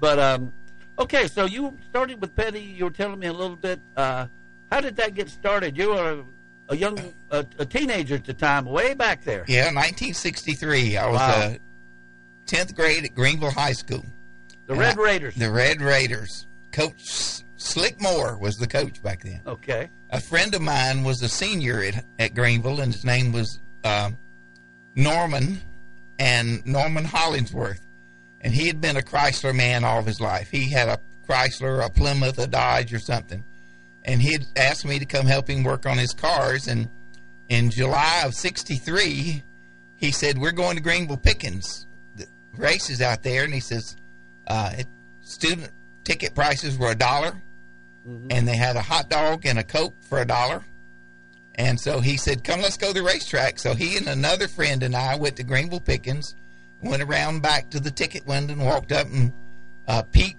But, um, okay, so you started with Petty. You were telling me a little bit. Uh, how did that get started? You were a young a, a teenager at the time, way back there. Yeah, nineteen sixty-three. I was wow. uh, tenth grade at Greenville High School. The and Red I, Raiders. The Red Raiders. Coach Slick Moore was the coach back then. Okay. A friend of mine was a senior at, at Greenville, and his name was uh, Norman, and Norman Hollingsworth. And he had been a Chrysler man all of his life. He had a Chrysler, a Plymouth, a Dodge, or something. And he had asked me to come help him work on his cars. And in July of sixty-three, he said, we're going to Greenville Pickens. The race is out there. And he says, uh, it, student ticket prices were a dollar. Mm-hmm. And they had a hot dog and a Coke for a dollar. And so he said, come, let's go to the racetrack. So he and another friend and I went to Greenville Pickens, went around back to the ticket window and walked up. And uh, Pete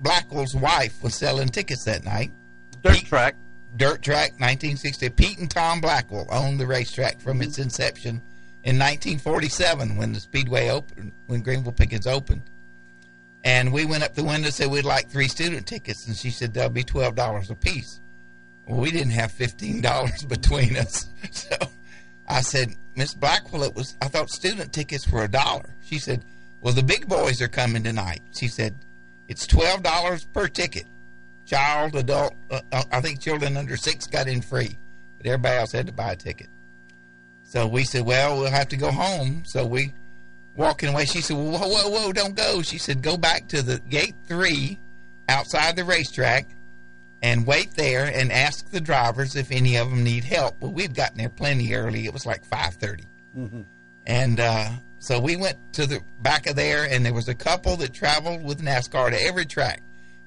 Blackwell's wife was selling tickets that night. Dirt Pete, track. Dirt track, nineteen sixty. Pete and Tom Blackwell owned the racetrack from its inception in nineteen forty-seven when the Speedway opened, when Greenville Pickens opened. And we went up the window and said we'd like three student tickets. And she said that'll be twelve dollars a piece. Well, we didn't have fifteen dollars between us. So I said, Miss Blackwell, it was, I thought student tickets were a dollar. She said, well, the big boys are coming tonight. She said, it's twelve dollars per ticket. Child, adult, uh, I think children under six got in free, but everybody else had to buy a ticket. So we said, well, we'll have to go home. So we walking away. She said, whoa, whoa, whoa, don't go. She said, go back to the gate three outside the racetrack and wait there and ask the drivers if any of them need help. Well, we'd gotten there plenty early. It was like five thirty. Mm-hmm. And uh, so we went to the back of there, and there was a couple that traveled with NASCAR to every track.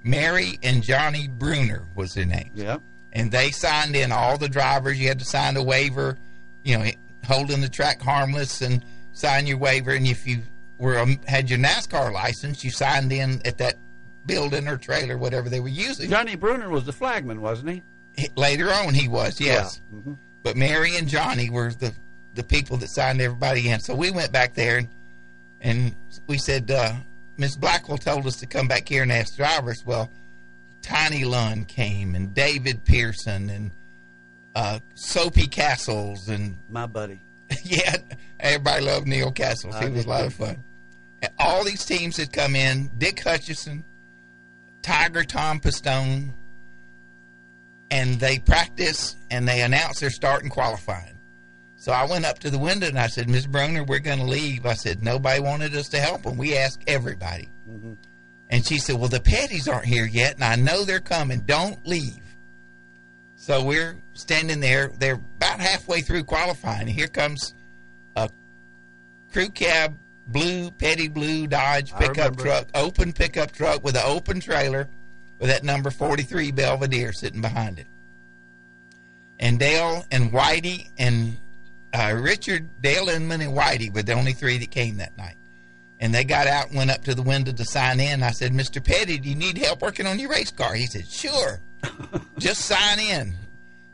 Mary and Johnny Bruner was their name. Yeah. And they signed in all the drivers. You had to sign a waiver, you know, holding the track harmless and sign your waiver. And if you were a, had your NASCAR license, you signed in at that building or trailer, whatever they were using. Johnny Bruner was the flagman, wasn't he? he later on he was, yes. Yeah. Mm-hmm. But Mary and Johnny were the, the people that signed everybody in. So we went back there, and, and we said, uh, Miss Blackwell told us to come back here and ask drivers. Well, Tiny Lund came, and David Pearson, and uh, Soapy Castles, and my buddy. Yeah, everybody loved Neil Castles. I he was a lot of fun. And all these teams had come in: Dick Hutchison, Tiger Tom Pistone, and they practiced and they announced their start and qualifying. So I went up to the window and I said, Miss Bruner, we're going to leave. I said, nobody wanted us to help them. We asked everybody. Mm-hmm. And she said, well, the Pettys aren't here yet, and I know they're coming. Don't leave. So we're standing there. They're about halfway through qualifying. Here comes a crew cab, blue, Petty blue Dodge pickup truck, open pickup truck with an open trailer with that number forty-three Belvedere sitting behind it. And Dale and Whitey and... Uh, Richard, Dale Inman, and Whitey were the only three that came that night. And they got out and went up to the window to sign in. I said, Mister Petty, do you need help working on your race car? He said, sure. Just sign in.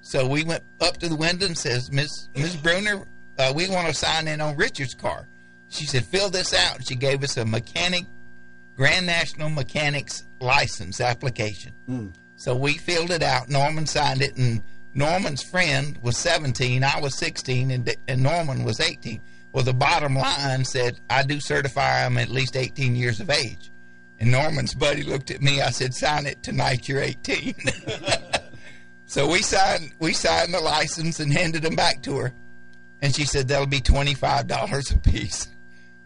So we went up to the window and says, Miss Miss Bruner, uh, we want to sign in on Richard's car. She said, fill this out. She gave us a mechanic, Grand National Mechanics License application. Mm. So we filled it out. Norman signed it, and Norman's friend was seventeen. I was sixteen, and, and Norman was eighteen. Well, the bottom line said, I do certify I'm at least eighteen years of age. And Norman's buddy looked at me. I said, sign it tonight. You're eighteen. So we signed, we signed the license and handed them back to her. And she said, that'll be twenty-five dollars a piece.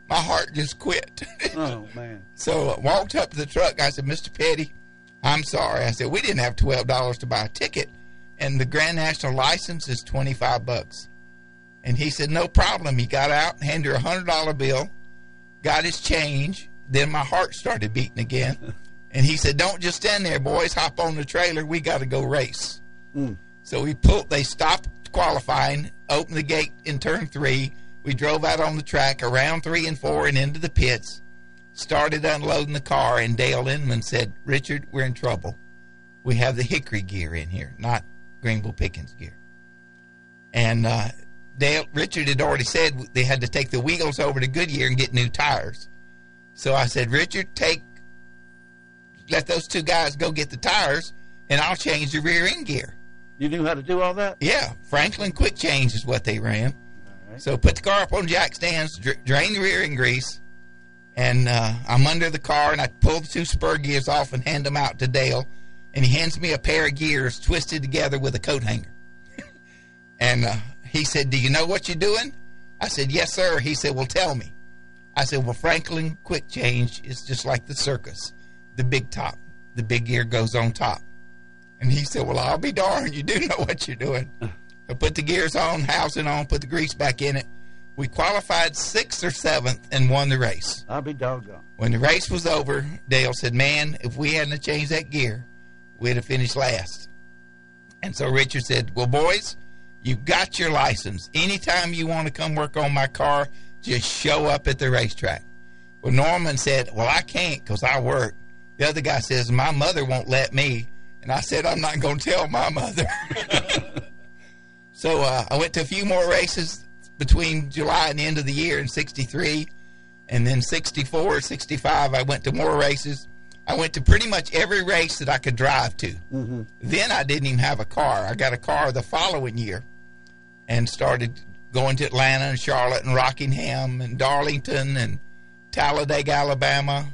My heart just quit. Oh, man. So I walked up to the truck. I said, Mister Petty, I'm sorry. I said, we didn't have twelve dollars to buy a ticket. And the Grand National license is twenty-five bucks. And he said, no problem. He got out, handed her a one hundred dollar bill, got his change. Then my heart started beating again. And he said, don't just stand there, boys. Hop on the trailer. We got to go race. Mm. So we pulled. They stopped qualifying, opened the gate in turn three. We drove out on the track around three and four and into the pits, started unloading the car, and Dale Inman said, Richard, we're in trouble. We have the Hickory gear in here, not Greenville Pickens gear. And uh, Dale, Richard had already said they had to take the wheels over to Goodyear and get new tires. So I said, Richard, take, let those two guys go get the tires, and I'll change the rear end gear. You knew how to do all that? Yeah. Franklin Quick Change is what they ran. All right. So put the car up on jack stands, dr- drain the rear end grease, and uh, I'm under the car, and I pull the two spur gears off and hand them out to Dale, and he hands me a pair of gears twisted together with a coat hanger. And uh, he said, do you know what you're doing? I said, yes, sir. He said, well, tell me. I said, well, Franklin Quick Change is just like the circus, the big top. The big gear goes on top. And he said, well, I'll be darned. You do know what you're doing. I put the gears on, housing on, put the grease back in it. We qualified sixth or seventh and won the race. I'll be doggone. When the race was over, Dale said, man, if we hadn't changed that gear, we'd have finished last. And so Richard said, well, boys, you've got your license. Anytime you want to come work on my car, just show up at the racetrack. Well, Norman said, well, I can't because I work. The other guy says, my mother won't let me. And I said, I'm not going to tell my mother. So uh, I went to a few more races between July and the end of the year in sixty-three. And then sixty-four, sixty-five, I went to more races. I went to pretty much every race that I could drive to. Mm-hmm. Then I didn't even have a car. I got a car the following year and started going to Atlanta and Charlotte and Rockingham and Darlington and Talladega, Alabama,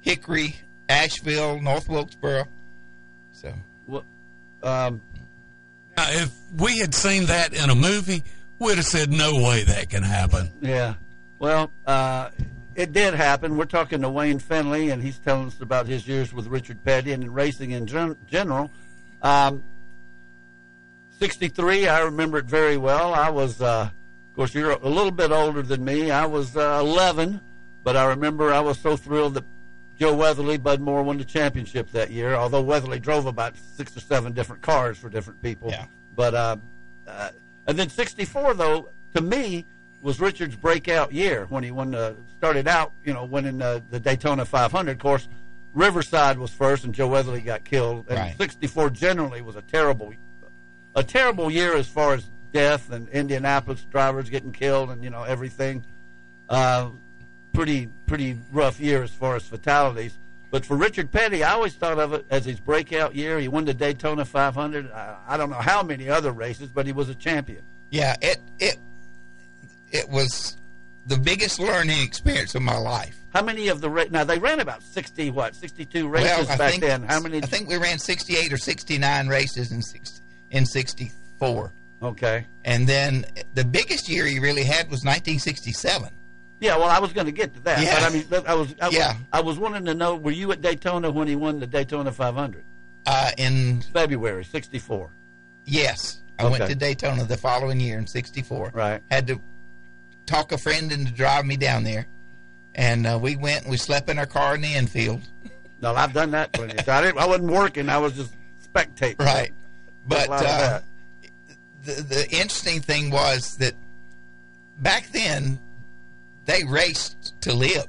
Hickory, Asheville, North Wilkesboro. So, well, um, now, if we had seen that in a movie, we'd have said, no way that can happen. Yeah. Well, uh, it did happen. We're talking to Wayne Finley, and he's telling us about his years with Richard Petty and racing in gen- general. Um, sixty-three, I remember it very well. I was, uh, of course, you're a little bit older than me. I was uh, eleven, but I remember I was so thrilled that Joe Weatherly, Bud Moore won the championship that year, although Weatherly drove about six or seven different cars for different people. Yeah. But uh, uh, and then sixty-four, though, to me, was Richard's breakout year when he won the, started out, you know, winning the, the Daytona five hundred. Of course, Riverside was first, and Joe Weatherly got killed. And right. sixty-four generally was a terrible, a terrible year as far as death and Indianapolis drivers getting killed and, you know, everything. Uh, pretty pretty rough year as far as fatalities. But for Richard Petty, I always thought of it as his breakout year. He won the Daytona five hundred. I, I don't know how many other races, but he was a champion. Yeah, it it it was the biggest learning experience of my life. How many of the ra- now they ran about sixty what sixty-two races well, back think, then? How many? I think we ran sixty-eight or sixty-nine races in six, in sixty-four. Okay. And then the biggest year he really had was nineteen sixty-seven. Yeah, well, I was going to get to that, yeah. But I mean, I was, I, yeah. was, I was wanting to know, were you at Daytona when he won the Daytona five hundred? Uh, in February sixty-four. Yes, I okay. went to Daytona the following year in sixty-four. Right, had to talk a friend into drive me down there, and uh, we went and we slept in our car in the infield. No, I've done that plenty of times. I wasn't working; I was just spectating. Right, but uh, the the interesting thing was that back then, they raced to live.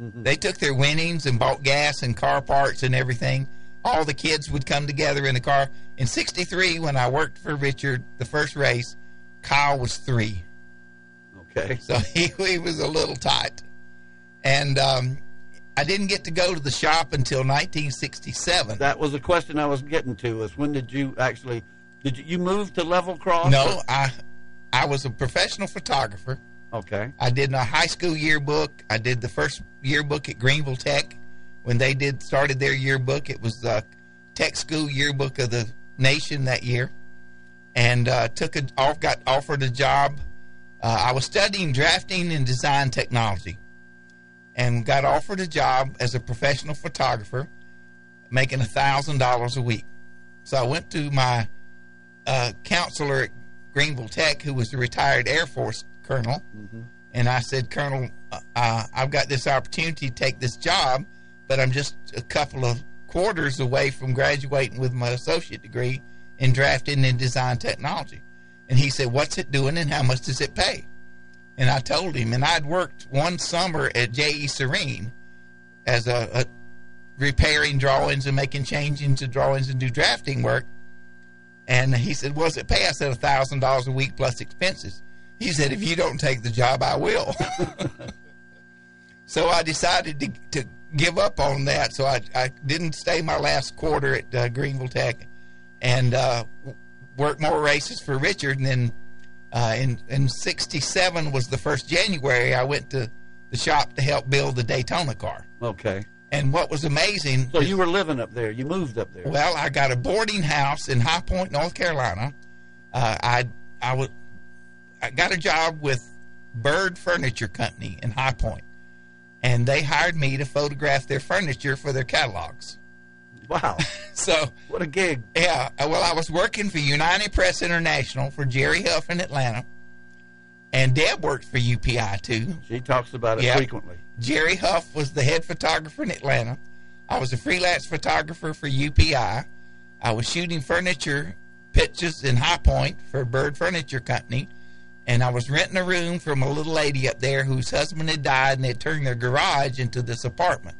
Mm-hmm. They took their winnings and bought gas and car parts and everything. All the kids would come together in a car. In sixty-three, when I worked for Richard, the first race, Kyle was three. Okay. Okay. So he, he was a little tight. And um, I didn't get to go to the shop until nineteen sixty-seven. That was the question I was getting to, is when did you actually, did you, you move to Level Cross? No, I, I was a professional photographer. Okay. I did my high school yearbook. I did the first yearbook at Greenville Tech. When they did started their yearbook, it was the Tech School Yearbook of the Nation that year. And uh, took a, off, got offered a job. Uh, I was studying drafting and design technology, and got offered a job as a professional photographer, making a thousand dollars a week. So I went to my uh, counselor at Greenville Tech, who was a retired Air Force colonel, mm-hmm. and I said, "Colonel, uh, I've got this opportunity to take this job, but I'm just a couple of quarters away from graduating with my associate degree in drafting and design technology." And he said, "What's it doing and how much does it pay?" And I told him, and I'd worked one summer at J E. Serene as a, a repairing drawings and making changes to drawings and do drafting work. And he said, "What's it pay?" I said, a thousand dollars a week plus expenses. He said, "If you don't take the job, I will." So I decided to, to give up on that. So I, I didn't stay my last quarter at uh, Greenville Tech. And uh, worked more races for Richard. And then uh, in, in sixty-seven was the first January I went to the shop to help build the Daytona car. Okay. And what was amazing... So you were living up there. You moved up there. Well, I got a boarding house in High Point, North Carolina. Uh, I, I, was, I got a job with Bird Furniture Company in High Point. And they hired me to photograph their furniture for their catalogs. Wow. So what a gig. Yeah. Well, I was working for United Press International for Jerry Huff in Atlanta. And Deb worked for U P I, too. She talks about it yeah. frequently. Jerry Huff was the head photographer in Atlanta. I was a freelance photographer for U P I. I was shooting furniture pictures in High Point for Bird Furniture Company. And I was renting a room from a little lady up there whose husband had died, and they had turned their garage into this apartment.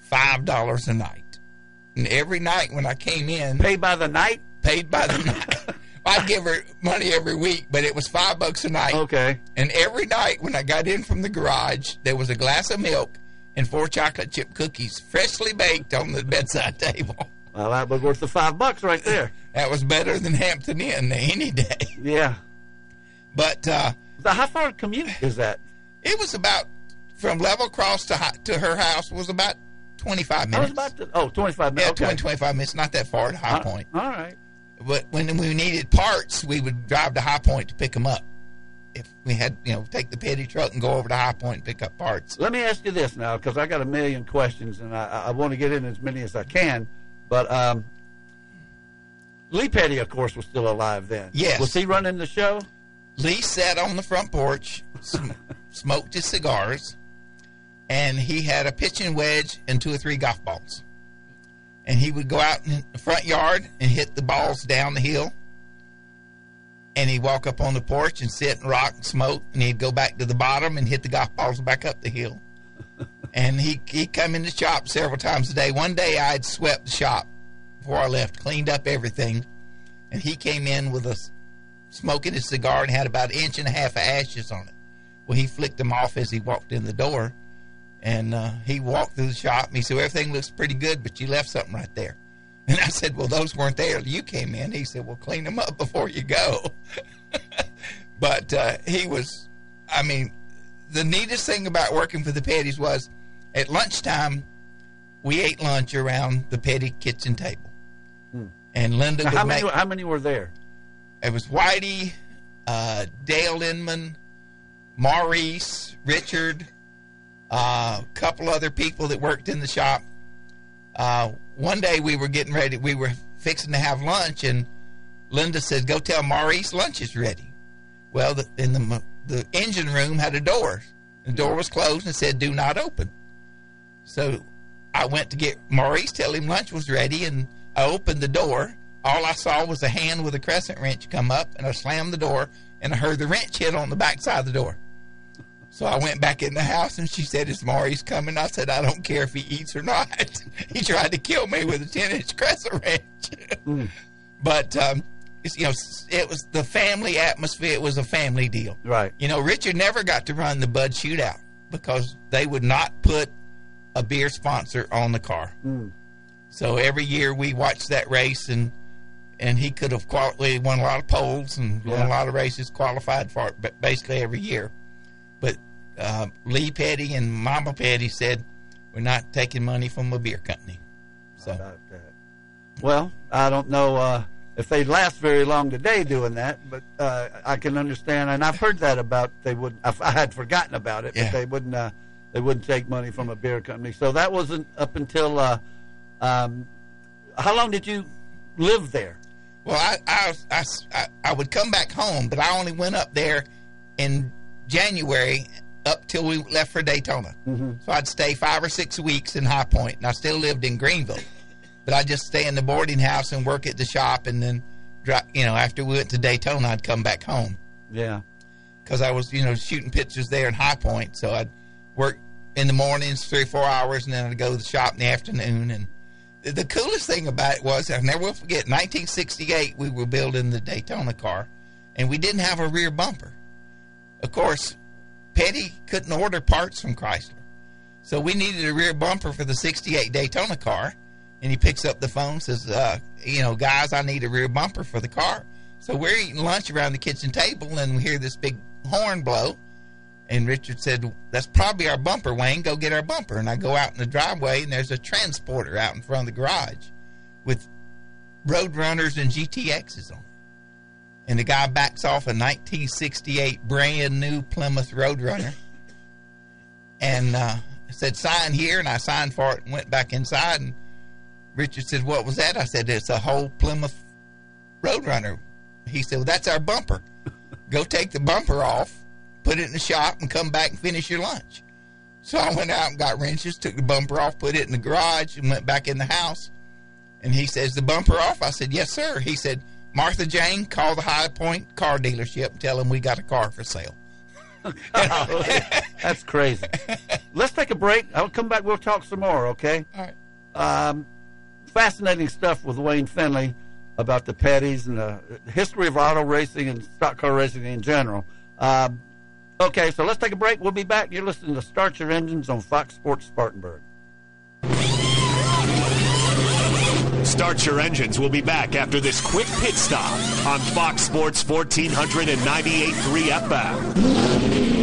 five dollars a night. And every night when I came in... Paid by the night? Paid by the night. I'd give her money every week, but it was five bucks a night. Okay. And every night when I got in from the garage, there was a glass of milk and four chocolate chip cookies, freshly baked on the bedside table. Well, that was worth the five bucks right there. That was better than Hampton Inn any day. Yeah. But... Uh, how far a commute is that? It was about... From Level Cross to, to her house was about... twenty-five minutes. I was about to, oh, twenty-five minutes. Yeah, okay. twenty, twenty-five minutes, not that far to High uh, Point. All right. But when we needed parts, we would drive to High Point to pick them up. If we had, you know, take the petty truck and go over to High Point and pick up parts. Let me ask you this now, because I got a million questions, and I, I want to get in as many as I can. But um, Lee Petty, of course, was still alive then. Yes. Was he running the show? Lee sat on the front porch, sm- smoked his cigars. And he had a pitching wedge and two or three golf balls. And he would go out in the front yard and hit the balls down the hill. And he'd walk up on the porch and sit and rock and smoke. And he'd go back to the bottom and hit the golf balls back up the hill. And he, he'd come in the shop several times a day. One day I'd swept the shop before I left, cleaned up everything. And he came in with a smoking his cigar and had about an inch and a half of ashes on it. Well, he flicked them off as he walked in the door. And uh, he walked through the shop, and he said, "Well, everything looks pretty good, but you left something right there." And I said, "Well, those weren't there. You came in." He said, "Well, clean them up before you go." But uh, he was, I mean, the neatest thing about working for the Petties was at lunchtime, we ate lunch around the Petty kitchen table. Hmm. And Linda now, would how many, make... How many were there? It was Whitey, uh, Dale Inman, Maurice, Richard... A uh, couple other people that worked in the shop. Uh, one day we were getting ready. We were fixing to have lunch, and Linda said, "Go tell Maurice lunch is ready." Well, the, in the the engine room had a door. The door was closed and said, "Do not open." So I went to get Maurice, tell him lunch was ready, and I opened the door. All I saw was a hand with a crescent wrench come up, and I slammed the door, and I heard the wrench hit on the backside of the door. So I went back in the house, and she said, "Is Maurice coming?" I said, "I don't care if he eats or not." He tried to kill me with a ten-inch crescent wrench. Mm. But um, you know, it was the family atmosphere. It was a family deal. Right. You know, Richard never got to run the Bud Shootout because they would not put a beer sponsor on the car. Mm. So every year we watched that race, and and he could have quali- won a lot of poles and yeah. won a lot of races, qualified for it, but basically every year. But uh, Lee Petty and Mama Petty said, we're not taking money from a beer company. So. About that. Well, I don't know uh, if they'd last very long today doing that, but uh, I can understand. And I've heard that about they wouldn't. I, I had forgotten about it, but yeah. they wouldn't. Uh, they wouldn't take money from a beer company. So that wasn't up until. Uh, um, how long did you live there? Well, I I, I I I would come back home, but I only went up there in January. Up till we left for Daytona. Mm-hmm. So I'd stay five or six weeks in High Point, and I still lived in Greenville. But I'd just stay in the boarding house and work at the shop, and then, you know, after we went to Daytona, I'd come back home. Yeah. Because I was, you know, shooting pictures there in High Point. So I'd work in the mornings three or four hours, and then I'd go to the shop in the afternoon. And the coolest thing about it was, I never will forget, nineteen sixty-eight, we were building the Daytona car, and we didn't have a rear bumper. Of course, Petty couldn't order parts from Chrysler. So we needed a rear bumper for the sixty-eight Daytona car. And he picks up the phone and says, uh, you know, guys, I need a rear bumper for the car. So we're eating lunch around the kitchen table, and we hear this big horn blow. And Richard said, that's probably our bumper, Wayne. Go get our bumper. And I go out in the driveway, and there's a transporter out in front of the garage with Roadrunners and G T Xs on it. And the guy backs off a nineteen sixty-eight brand-new Plymouth Roadrunner and uh, said, sign here, and I signed for it and went back inside. And Richard said, what was that? I said, it's a whole Plymouth Roadrunner. He said, well, that's our bumper. Go take the bumper off, put it in the shop, and come back and finish your lunch. So I went out and got wrenches, took the bumper off, put it in the garage, and went back in the house. And he says, the bumper off? I said, yes, sir. He said, Martha Jane, call the High Point car dealership and tell them we got a car for sale. That's crazy. Let's take a break. I'll come back. We'll talk some more, okay? All right. Um, fascinating stuff with Wayne Finley about the Pettys and the history of auto racing and stock car racing in general. Um, okay, so let's take a break. We'll be back. You're listening to Start Your Engines on Fox Sports Spartanburg. Start Your Engines. We'll be back after this quick pit stop on Fox Sports fourteen ninety-eight point three F M.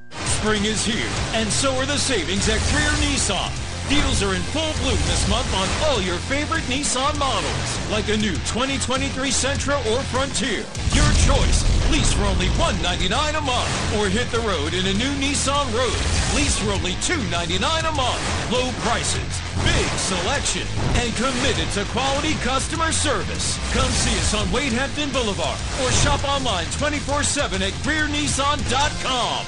Spring is here, and so are the savings at Greer Nissan. Deals are in full bloom this month on all your favorite Nissan models, like a new twenty twenty-three Sentra or Frontier. Your choice. Lease for only one hundred ninety-nine dollars a month, or hit the road in a new Nissan Rogue. Lease for only two hundred ninety-nine dollars a month. Low prices, big selection, and committed to quality customer service. Come see us on Wade Hampton Boulevard, or shop online twenty-four seven at Greer Nissan dot com.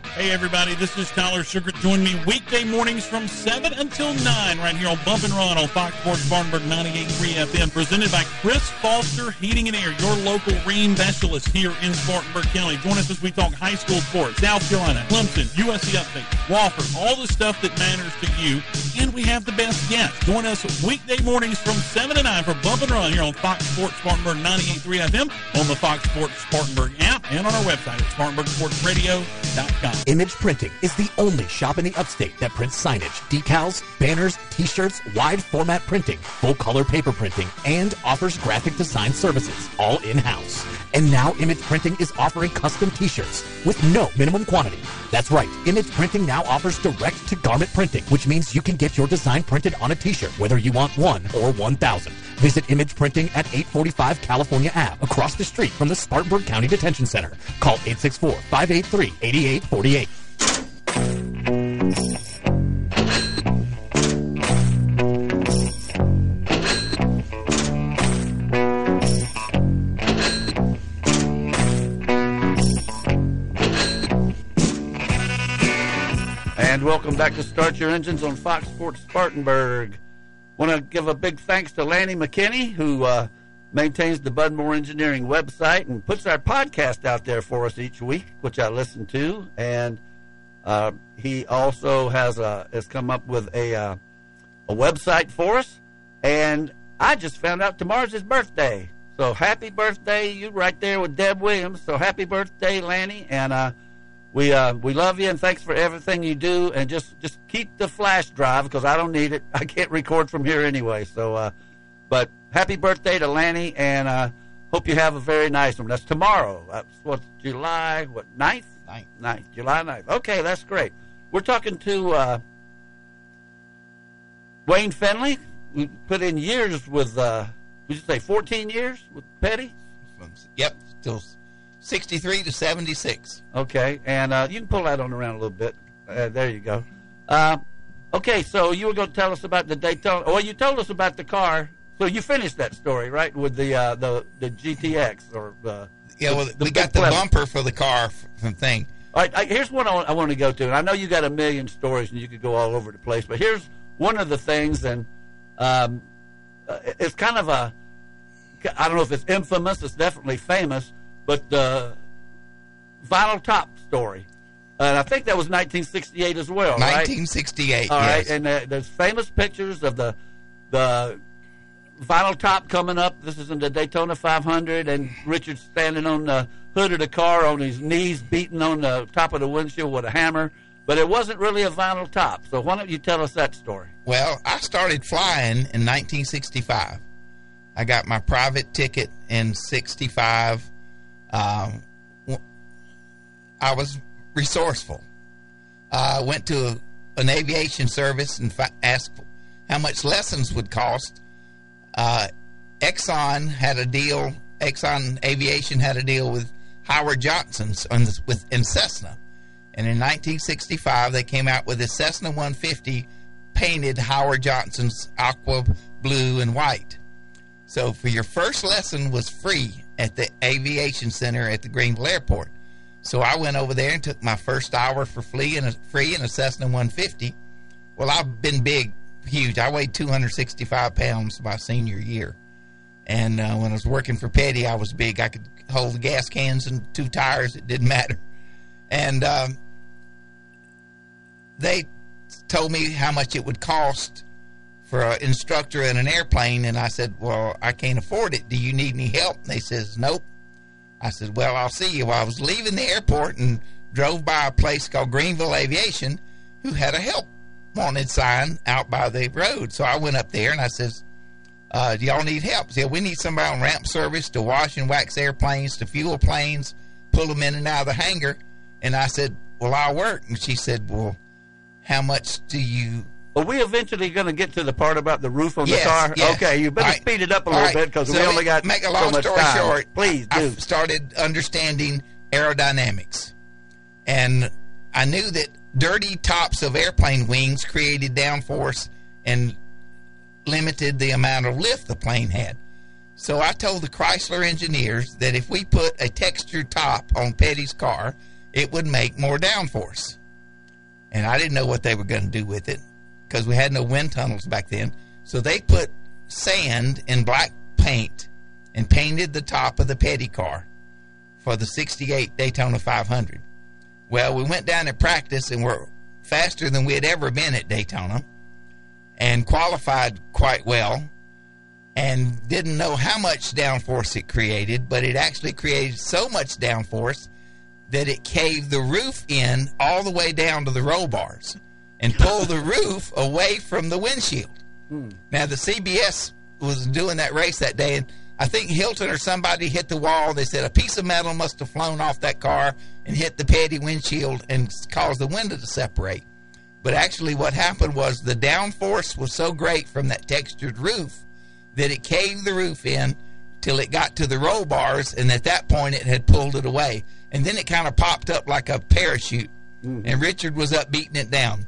Hey, everybody, this is Tyler Sugar. Join me weekday mornings from seven until nine right here on Bump and Run on Fox Sports Barnburg ninety-eight point three F M, presented by Chris Foster Heating and Air, your local rain specialist here in Spartanburg County. Join us as we talk high school sports, South Carolina, Clemson, U S C Update, Wofford, all the stuff that matters to you, and we have the best guests. Join us weekday mornings from seven to nine for Bump and Run here on Fox Sports Spartanburg ninety-eight point three F M, on the Fox Sports Spartanburg app, and on our website at spartanburg sports radio dot com. Image Printing is the only shop in the upstate that prints signage, decals, banners, t-shirts, wide format printing, full color paper printing, and offers graphic design services, all in-house. And now Image Printing is offering custom t-shirts with no minimum quantity. That's right, Image Printing now offers direct to garment printing, which means you can get your design printed on a t-shirt whether you want one or one thousand. Visit Image Printing at eight forty-five California Avenue, across the street from the Spartanburg County Detention Center. Call eight six four, five eight three, eight eight four eight. And welcome back to Start Your Engines on Fox Sports Spartanburg. Want to give a big thanks to Lanny McKinney, who uh, maintains the Budmore Engineering website and puts our podcast out there for us each week, which I listen to. And uh, he also has a, has come up with a uh, a website for us. And I just found out tomorrow's his birthday. So happy birthday. You right there with Deb Williams. So happy birthday, Lanny. And uh, we uh, we love you, and thanks for everything you do. And just, just keep the flash drive, because I don't need it. I can't record from here anyway. So, uh, but... happy birthday to Lanny, and uh, hope you have a very nice one. That's tomorrow. That's what, July, what, ninth? ninth. ninth. July ninth. Okay, that's great. We're talking to uh, Wayne Finley. We put in years with, uh, would you say fourteen years with Petty? Yep, till sixty-three to seventy-six. Okay, and uh, you can pull that on around a little bit. Uh, there you go. Uh, okay, so you were going to tell us about the Daytona. Well, you told us about the car. So you finished that story, right, with the uh, the the G T X or the yeah. Well, the, the we got the bumper for the car from thing. All right, I, here's one I want, I want to go to, and I know you got a million stories and you could go all over the place, but here's one of the things, and um, it's kind of a, I don't know if it's infamous, it's definitely famous, but the uh, vinyl top story. And I think that was nineteen sixty-eight as well. nineteen sixty-eight. Right? All yes. Right, and uh, there's famous pictures of the the. Vinyl top coming up. This is in the Daytona five hundred, and Richard's standing on the hood of the car on his knees, beating on the top of the windshield with a hammer. But it wasn't really a vinyl top. So why don't you tell us that story? Well, I started flying in nineteen sixty-five. I got my private ticket in sixty-five. Um, I was resourceful. I uh, went to a, an aviation service and fi- asked how much lessons would cost. Uh, Exxon had a deal. Exxon Aviation had a deal with Howard Johnson's on this, with in Cessna, and in nineteen sixty-five they came out with a Cessna one fifty painted Howard Johnson's aqua blue and white. So for your first lesson was free at the Aviation Center at the Greenville Airport. So I went over there and took my first hour for free in a, free in a Cessna one fifty. Well, I've been big. Huge. I weighed two hundred sixty-five pounds my senior year. And uh, when I was working for Petty, I was big. I could hold the gas cans and two tires. It didn't matter. And um, they told me how much it would cost for an instructor in an airplane. And I said, well, I can't afford it. Do you need any help? And they says, nope. I said, well, I'll see you. Well, I was leaving the airport and drove by a place called Greenville Aviation who had a help wanted sign out by the road. So I went up there and I says, uh, do y'all need help? Yeah, we need somebody on ramp service to wash and wax airplanes, to fuel planes, pull them in and out of the hangar. And I said, well, I'll work. And she said, well, how much do you... Are we eventually going to get to the part about the roof on yes, the car? Yes. Okay, you better right. speed it up a little right. bit, because so we only got make a long so much story time. Short, Please I, do. I started understanding aerodynamics. And I knew that dirty tops of airplane wings created downforce and limited the amount of lift the plane had. So I told the Chrysler engineers that if we put a textured top on Petty's car, it would make more downforce. And I didn't know what they were going to do with it because we had no wind tunnels back then. So they put sand and black paint and painted the top of the Petty car for the sixty-eight Daytona five hundred. Well, we went down to practice and were faster than we had ever been at Daytona and qualified quite well and didn't know how much downforce it created, but it actually created so much downforce that it caved the roof in all the way down to the roll bars and pulled the roof away from the windshield. Hmm. Now, the C B S was doing that race that day, and I think Hilton or somebody hit the wall. They said a piece of metal must have flown off that car and hit the Petty windshield and caused the window to separate. But actually what happened was the downforce was so great from that textured roof that it caved the roof in till it got to the roll bars, and at that point it had pulled it away. And then it kind of popped up like a parachute, mm-hmm. and Richard was up beating it down.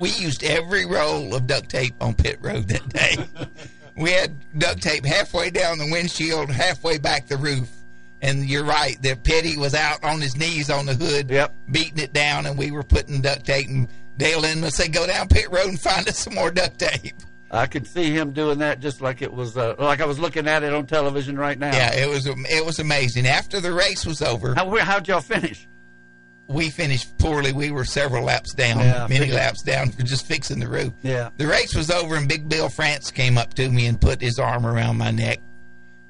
We used every roll of duct tape on pit road that day. We had duct tape halfway down the windshield, halfway back the roof. And you're right, the Petty was out on his knees on the hood, yep. beating it down, and we were putting duct tape. And Dale Inman said, go down pit road and find us some more duct tape. I could see him doing that just like it was, uh, like I was looking at it on television right now. Yeah, it was it was amazing. After the race was over, how how'd y'all finish? We finished poorly. We were several laps down, yeah, many laps down for just fixing the roof. Yeah, the race was over, and Big Bill France came up to me and put his arm around my neck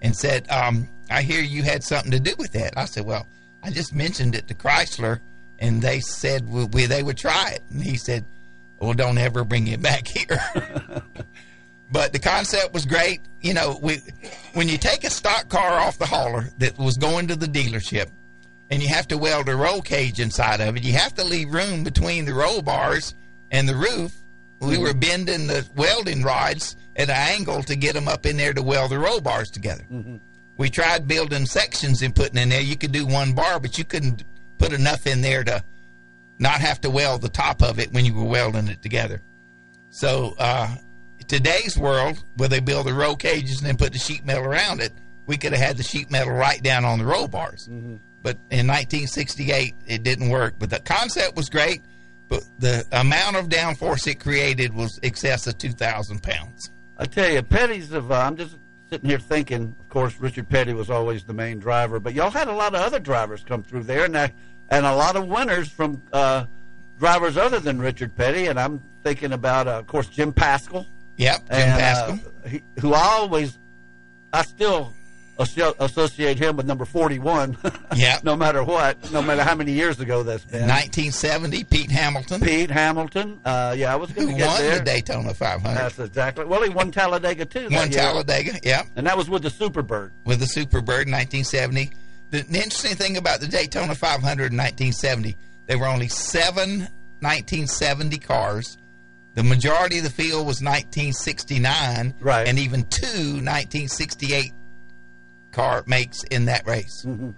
and said, um, "I hear you had something to do with that." I said, "Well, I just mentioned it to Chrysler, and they said we, we they would try it." And he said, well, don't ever bring it back here. But the concept was great. You know, we, when you take a stock car off the hauler that was going to the dealership and you have to weld a roll cage inside of it, you have to leave room between the roll bars and the roof. We were bending the welding rods at an angle to get them up in there to weld the roll bars together. Mm-hmm. We tried building sections and putting in there. You could do one bar, but you couldn't put enough in there to not have to weld the top of it when you were welding it together. So uh, today's world, where they build the roll cages and then put the sheet metal around it, we could have had the sheet metal right down on the roll bars. Mm-hmm. But in nineteen sixty-eight, it didn't work. But the concept was great, but the amount of downforce it created was excess of two thousand pounds. I tell you, Petty's of, uh, I'm just sitting here thinking, of course, Richard Petty was always the main driver, but y'all had a lot of other drivers come through there, and I, And a lot of winners from uh, drivers other than Richard Petty. And I'm thinking about, uh, of course, Jim Paschal. Yep, Jim and, Paschal. Uh, he, who I always, I still associate him with number forty-one. Yep. No matter what, no matter how many years ago that's been. nineteen seventy, Pete Hamilton. Pete Hamilton. Uh, yeah, I was going to get there. Who won the Daytona five hundred. That's exactly. Well, he won Talladega, too. That won year. Talladega, yeah. And that was with the Superbird. With the Superbird in nineteen seventy. The interesting thing about the Daytona five hundred in nineteen seventy, there were only seven nineteen seventy cars. The majority of the field was nineteen sixty-nine, right. And even two nineteen sixty-eight car makes in that race. Mm-hmm.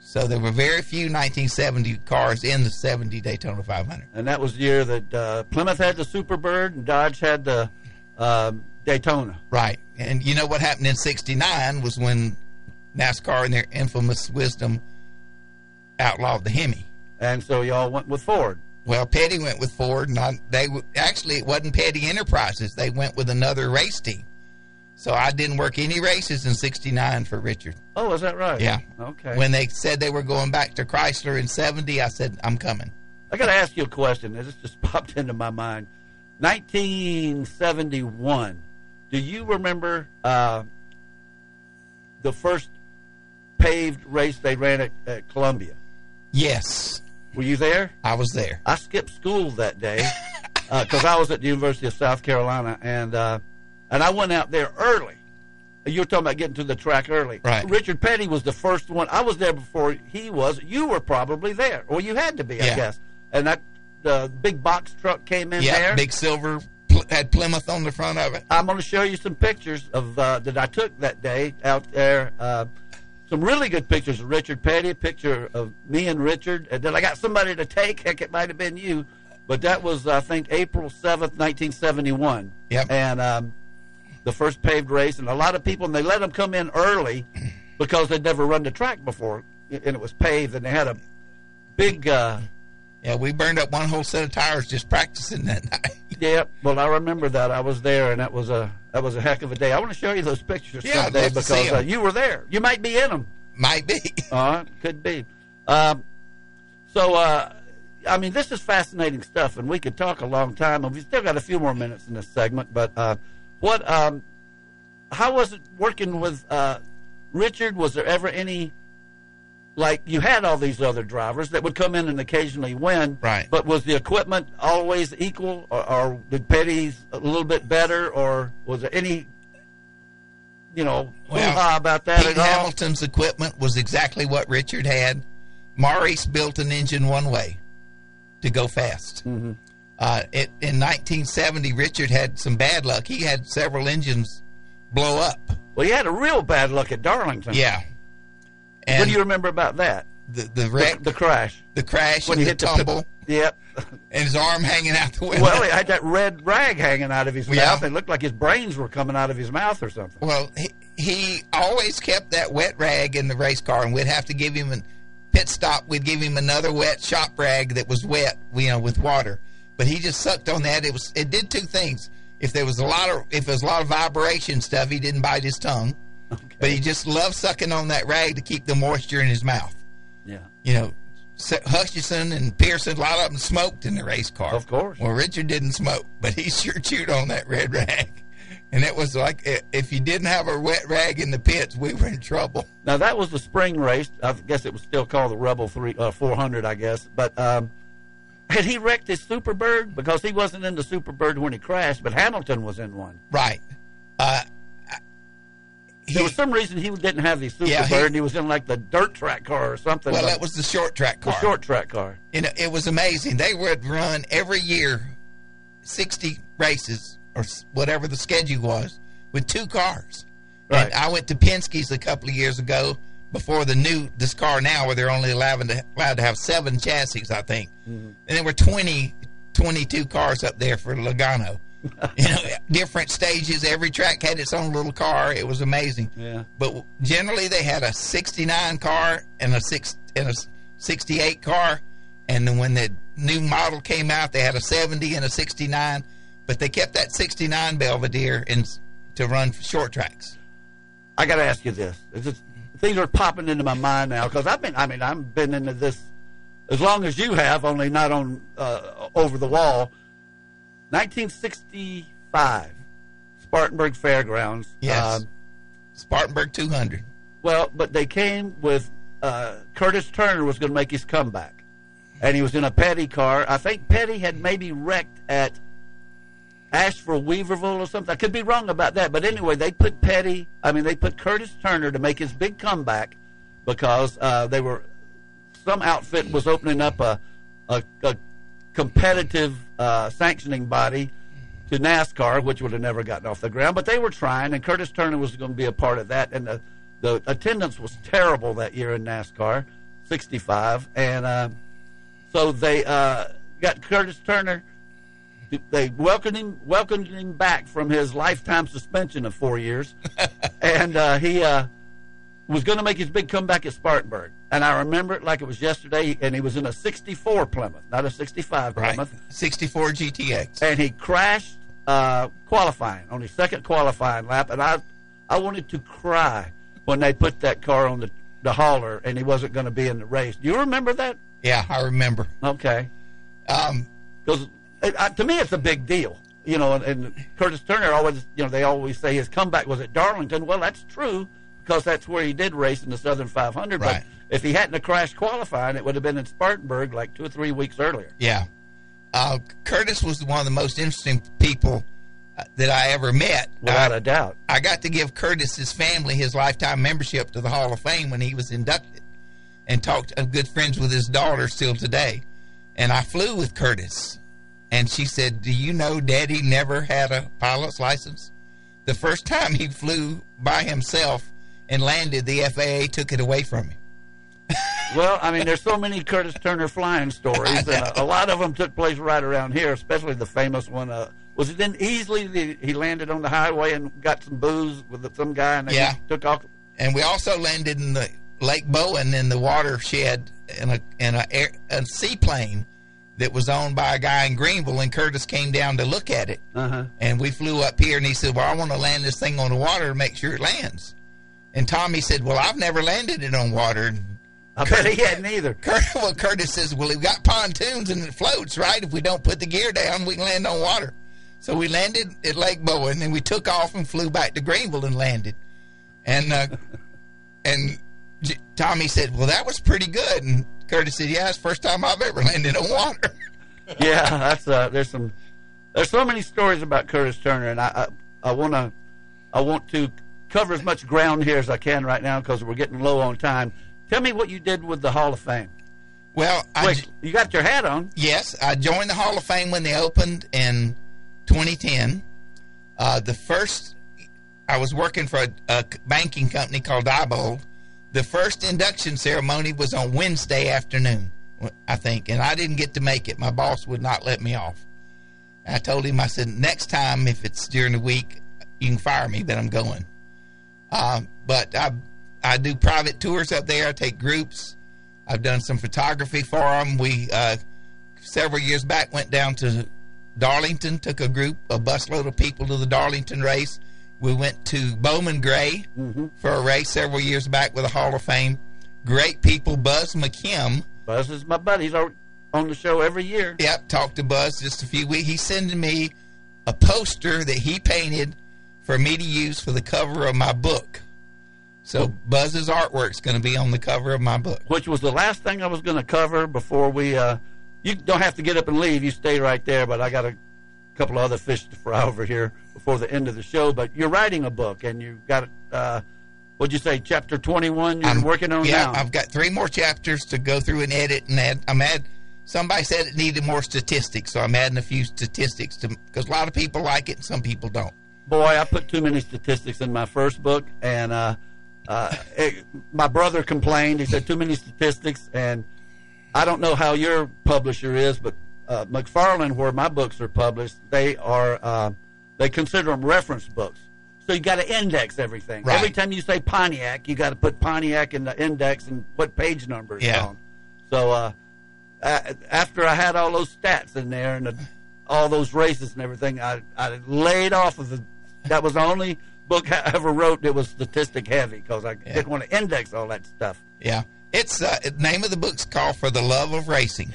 So there were very few nineteen seventy cars in the seventy Daytona five hundred. And that was the year that uh, Plymouth had the Superbird and Dodge had the uh, Daytona. Right. And you know what happened in sixty-nine was when NASCAR, in their infamous wisdom, outlawed the Hemi. And so y'all went with Ford. Well, Petty went with Ford. And I, they w- Actually, it wasn't Petty Enterprises. They went with another race team. So I didn't work any races in sixty-nine for Richard. Oh, is that right? Yeah. Okay. When they said they were going back to Chrysler in seventy, I said, I'm coming. I got to ask you a question. This just popped into my mind. nineteen seventy-one, do you remember uh, the first paved race they ran at, at Columbia? Yes. Were you there? I was there. I skipped school that day because uh, I was at the University of South Carolina, and uh, and I went out there early. You were talking about getting to the track early. Right. Richard Petty was the first one. I was there before he was. You were probably there, or you had to be, I yeah. guess. And that uh, big box truck came in yeah, there. Yeah, big silver pl- had Plymouth on the front of it. I'm going to show you some pictures of uh, that I took that day out there. Uh, Some really good pictures of Richard Petty, a picture of me and Richard. And then I got somebody to take. Heck, it might have been you. But that was, I think, April seventh, nineteen seventy-one. Yep. And um, the first paved race. And a lot of people, and they let them come in early because they'd never run the track before. And it was paved, and they had a big... Uh, yeah, we burned up one whole set of tires just practicing that night. Yeah, well, I remember that. I was there, and that was a that was a heck of a day. I want to show you those pictures yeah, someday because uh, you were there. You might be in them. Might be. Uh, could be. Um, so, uh, I mean, this is fascinating stuff, and we could talk a long time. We've still got a few more minutes in this segment, but uh, what? Um, how was it working with uh, Richard? Was there ever any... Like, you had all these other drivers that would come in and occasionally win. Right. But was the equipment always equal, or, or did Petty's a little bit better, or was there any, you know, well, about that Pete at all? Hamilton's equipment was exactly what Richard had. Maurice built an engine one way to go fast. Mm-hmm. uh, it, in nineteen seventy, Richard had some bad luck. He had several engines blow up. Well, he had a real bad luck at Darlington. Yeah. And what do you remember about that? The the wreck, the, the crash, the crash, when and he hit the tumble. The, yep, and his arm hanging out the window. Well, he had that red rag hanging out of his yeah. mouth. It looked like his brains were coming out of his mouth or something. Well, he, he always kept that wet rag in the race car, and we'd have to give him a pit stop. We'd give him another wet shop rag that was wet, you know, with water. But he just sucked on that. It was it did two things. If there was a lot of if there was a lot of vibration stuff, he didn't bite his tongue. Okay. But he just loved sucking on that rag to keep the moisture in his mouth. Yeah. You know, Hutchison and Pearson, a lot of them smoked in the race car. Of course. Well, Richard didn't smoke, but he sure chewed on that red rag. And it was like, if you didn't have a wet rag in the pits, we were in trouble. Now, that was the spring race. I guess it was still called the Rebel three, uh, four hundred, I guess. But um, had he wrecked his Superbird? Because he wasn't in the Superbird when he crashed, but Hamilton was in one. Right. Uh He, there was some reason he didn't have the Superbird, yeah, he, and he was in like the dirt track car or something. Well, like, that was the short track car. The short track car. And it was amazing. They would run every year sixty races or whatever the schedule was with two cars. Right. And I went to Penske's a couple of years ago before the new this car now where they're only allowed to, allowed to have seven chassis, I think. Mm-hmm. And there were twenty, twenty-two cars up there for Logano. You know, different stages. Every track had its own little car. It was amazing. Yeah. But generally, they had a sixty-nine car and a six and a sixty-eight car. And then when the new model came out, they had a seventy and a sixty-nine. But they kept that sixty-nine Belvedere in to run short tracks. I got to ask you this: just, things are popping into my mind now because I've been—I mean, I've been into this as long as you have, only not on uh, over the wall. nineteen sixty-five, Spartanburg Fairgrounds. Yes, um, Spartanburg two hundred. Well, but they came with uh, Curtis Turner was going to make his comeback, and he was in a Petty car. I think Petty had maybe wrecked at Asheville, Weaverville or something. I could be wrong about that, but anyway, they put Petty, I mean, they put Curtis Turner to make his big comeback because uh, they were some outfit was opening up a a, a competitive uh, sanctioning body to NASCAR, which would have never gotten off the ground, but they were trying, and Curtis Turner was going to be a part of that, and the, the attendance was terrible that year in NASCAR, sixty-five, and uh, so they uh, got Curtis Turner, they welcomed him welcomed him back from his lifetime suspension of four years, and uh, he uh, was going to make his big comeback at Spartanburg. And I remember it like it was yesterday, and he was in a sixty-four Plymouth, not a sixty-five Plymouth. Right. sixty-four G T X. And he crashed uh, qualifying, on his second qualifying lap, and I I wanted to cry when they put that car on the, the hauler, and he wasn't going to be in the race. Do you remember that? Yeah, I remember. Okay. Um, 'cause it, I, to me, it's a big deal. You know, and, and Curtis Turner always, you know, they always say his comeback was at Darlington. Well, that's true, because that's where he did race in the Southern five hundred. Right. But if he hadn't have crashed qualifying, it would have been in Spartanburg like two or three weeks earlier. Yeah. Uh, Curtis was one of the most interesting people uh, that I ever met. Without I, a doubt. I got to give Curtis's family his lifetime membership to the Hall of Fame when he was inducted and talked of good friends with his daughter still today. And I flew with Curtis, and she said, do you know Daddy never had a pilot's license? The first time he flew by himself and landed, the F A A took it away from him. Well, I mean, there's so many Curtis Turner flying stories, and a, a lot of them took place right around here, especially the famous one. Uh, was it in Easley? The, he landed on the highway and got some booze with some guy, and they yeah. took off. And we also landed in the Lake Bowen in the watershed in a in a, air, a seaplane that was owned by a guy in Greenville, and Curtis came down to look at it. Uh-huh. And we flew up here, and he said, well, I want to land this thing on the water to make sure it lands. And Tommy said, well, I've never landed it on water. And I Curtis, bet he hadn't either. Curtis, well, Curtis says, well, we've got pontoons, and it floats, right? If we don't put the gear down, we can land on water. So we landed at Lake Bowen, and we took off and flew back to Greenville and landed. And uh, and J- Tommy said, well, that was pretty good. And Curtis said, yeah, it's the first time I've ever landed on water. Yeah, that's uh, there's some there's so many stories about Curtis Turner, and I I, I want to I want to cover as much ground here as I can right now because we're getting low on time. Tell me what you did with the Hall of Fame. Well, I Wait, j- you got your hat on. Yes, I joined the Hall of Fame when they opened in twenty ten. Uh, the first, I was working for a, a banking company called Diebold. The first induction ceremony was on Wednesday afternoon, I think, and I didn't get to make it. My boss would not let me off. I told him, I said, next time, if it's during the week, you can fire me, but I'm going. Uh, but I I do private tours up there. I take groups. I've done some photography for them. We, uh, several years back, went down to Darlington, took a group, a busload of people to the Darlington race. We went to Bowman Gray mm-hmm. for a race several years back with a Hall of Fame. Great people. Buzz McKim. Buzz is my buddy. He's on the show every year. Yep, talked to Buzz just a few weeks. He's sending me a poster that he painted for me to use for the cover of my book. So Buzz's artwork's going to be on the cover of my book. Which was the last thing I was going to cover before we... Uh, you don't have to get up and leave. You stay right there, but I got to... couple of other fish to fry over here before the end of the show, but you're writing a book, and you've got, uh, what'd you say, chapter twenty-one you're I'm, working on yeah, now? Yeah, I've got three more chapters to go through and edit, and add, I'm add, somebody said it needed more statistics, so I'm adding a few statistics, because a lot of people like it, and some people don't. Boy, I put too many statistics in my first book, and uh, uh, it, my brother complained. He said, too many statistics, and I don't know how your publisher is, but Uh, McFarlane, where my books are published, they are uh, they consider them reference books. So you got to index everything. Right. Every time you say Pontiac, you got to put Pontiac in the index and what page number it's yeah. on. So uh, I, after I had all those stats in there and the, all those races and everything, I, I laid off of the. That was the only book I ever wrote that was statistic heavy because I yeah. didn't want to index all that stuff. Yeah, it's uh, the name of the book's called For the Love of Racing.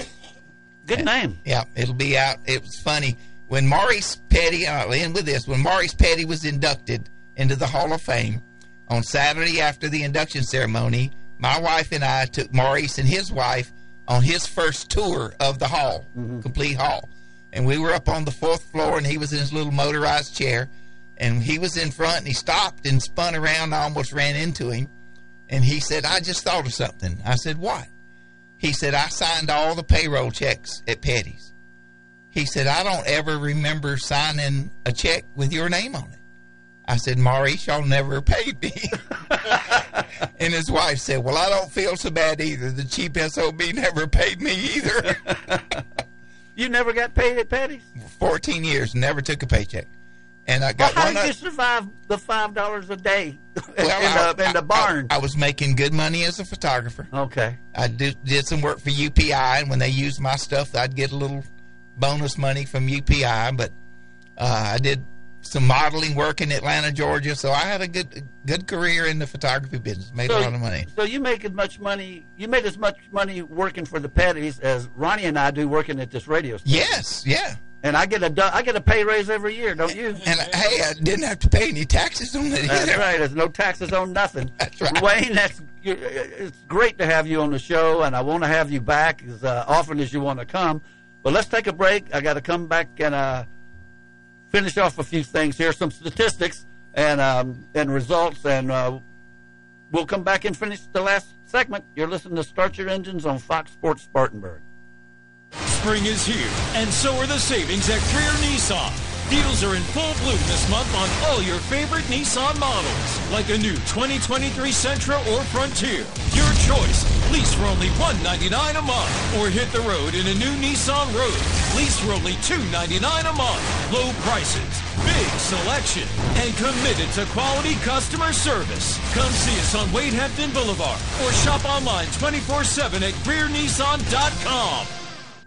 Good name. Yeah, it'll be out. It was funny. When Maurice Petty, I'll end with this, when Maurice Petty was inducted into the Hall of Fame, on Saturday after the induction ceremony, my wife and I took Maurice and his wife on his first tour of the hall, mm-hmm. complete hall. And we were up on the fourth floor, and he was in his little motorized chair, and he was in front, and he stopped and spun around. I almost ran into him, and he said, I just thought of something. I said, what? He said, I signed all the payroll checks at Petty's. He said, I don't ever remember signing a check with your name on it. I said, Maurice, y'all never paid me. And his wife said, well, I don't feel so bad either. The cheap S O B never paid me either. You never got paid at Petty's? fourteen years, never took a paycheck. And I got well, how did you survive the five dollars a day well, in, the, I, in the barn? I, I, I was making good money as a photographer. Okay. I do, did some work for U P I, and when they used my stuff, I'd get a little bonus money from U P I. But uh, I did some modeling work in Atlanta, Georgia, so I had a good good career in the photography business. Made so, a lot of money. So you make as much money. You made as much money working for the Petties as Ronnie and I do working at this radio station. Yes, yeah. And I get a I get a pay raise every year, don't you? And, and hey, I didn't have to pay any taxes on it either. That's right. There's no taxes on nothing. That's right. Wayne, that's it's great to have you on the show, and I want to have you back as uh, often as you want to come. But let's take a break. I got to come back and uh, finish off a few things here, some statistics and um, and results, and uh, we'll come back and finish the last segment. You're listening to Start Your Engines on Fox Sports Spartanburg. Spring is here, and so are the savings at Greer Nissan. Deals are in full bloom this month on all your favorite Nissan models, like a new twenty twenty-three Sentra or Frontier. Your choice. Lease for only one hundred ninety-nine dollars a month. Or hit the road in a new Nissan Rogue. Lease for only two hundred ninety-nine dollars a month. Low prices, big selection, and committed to quality customer service. Come see us on Wade Hampton Boulevard or shop online twenty-four seven at Greer Nissan dot com.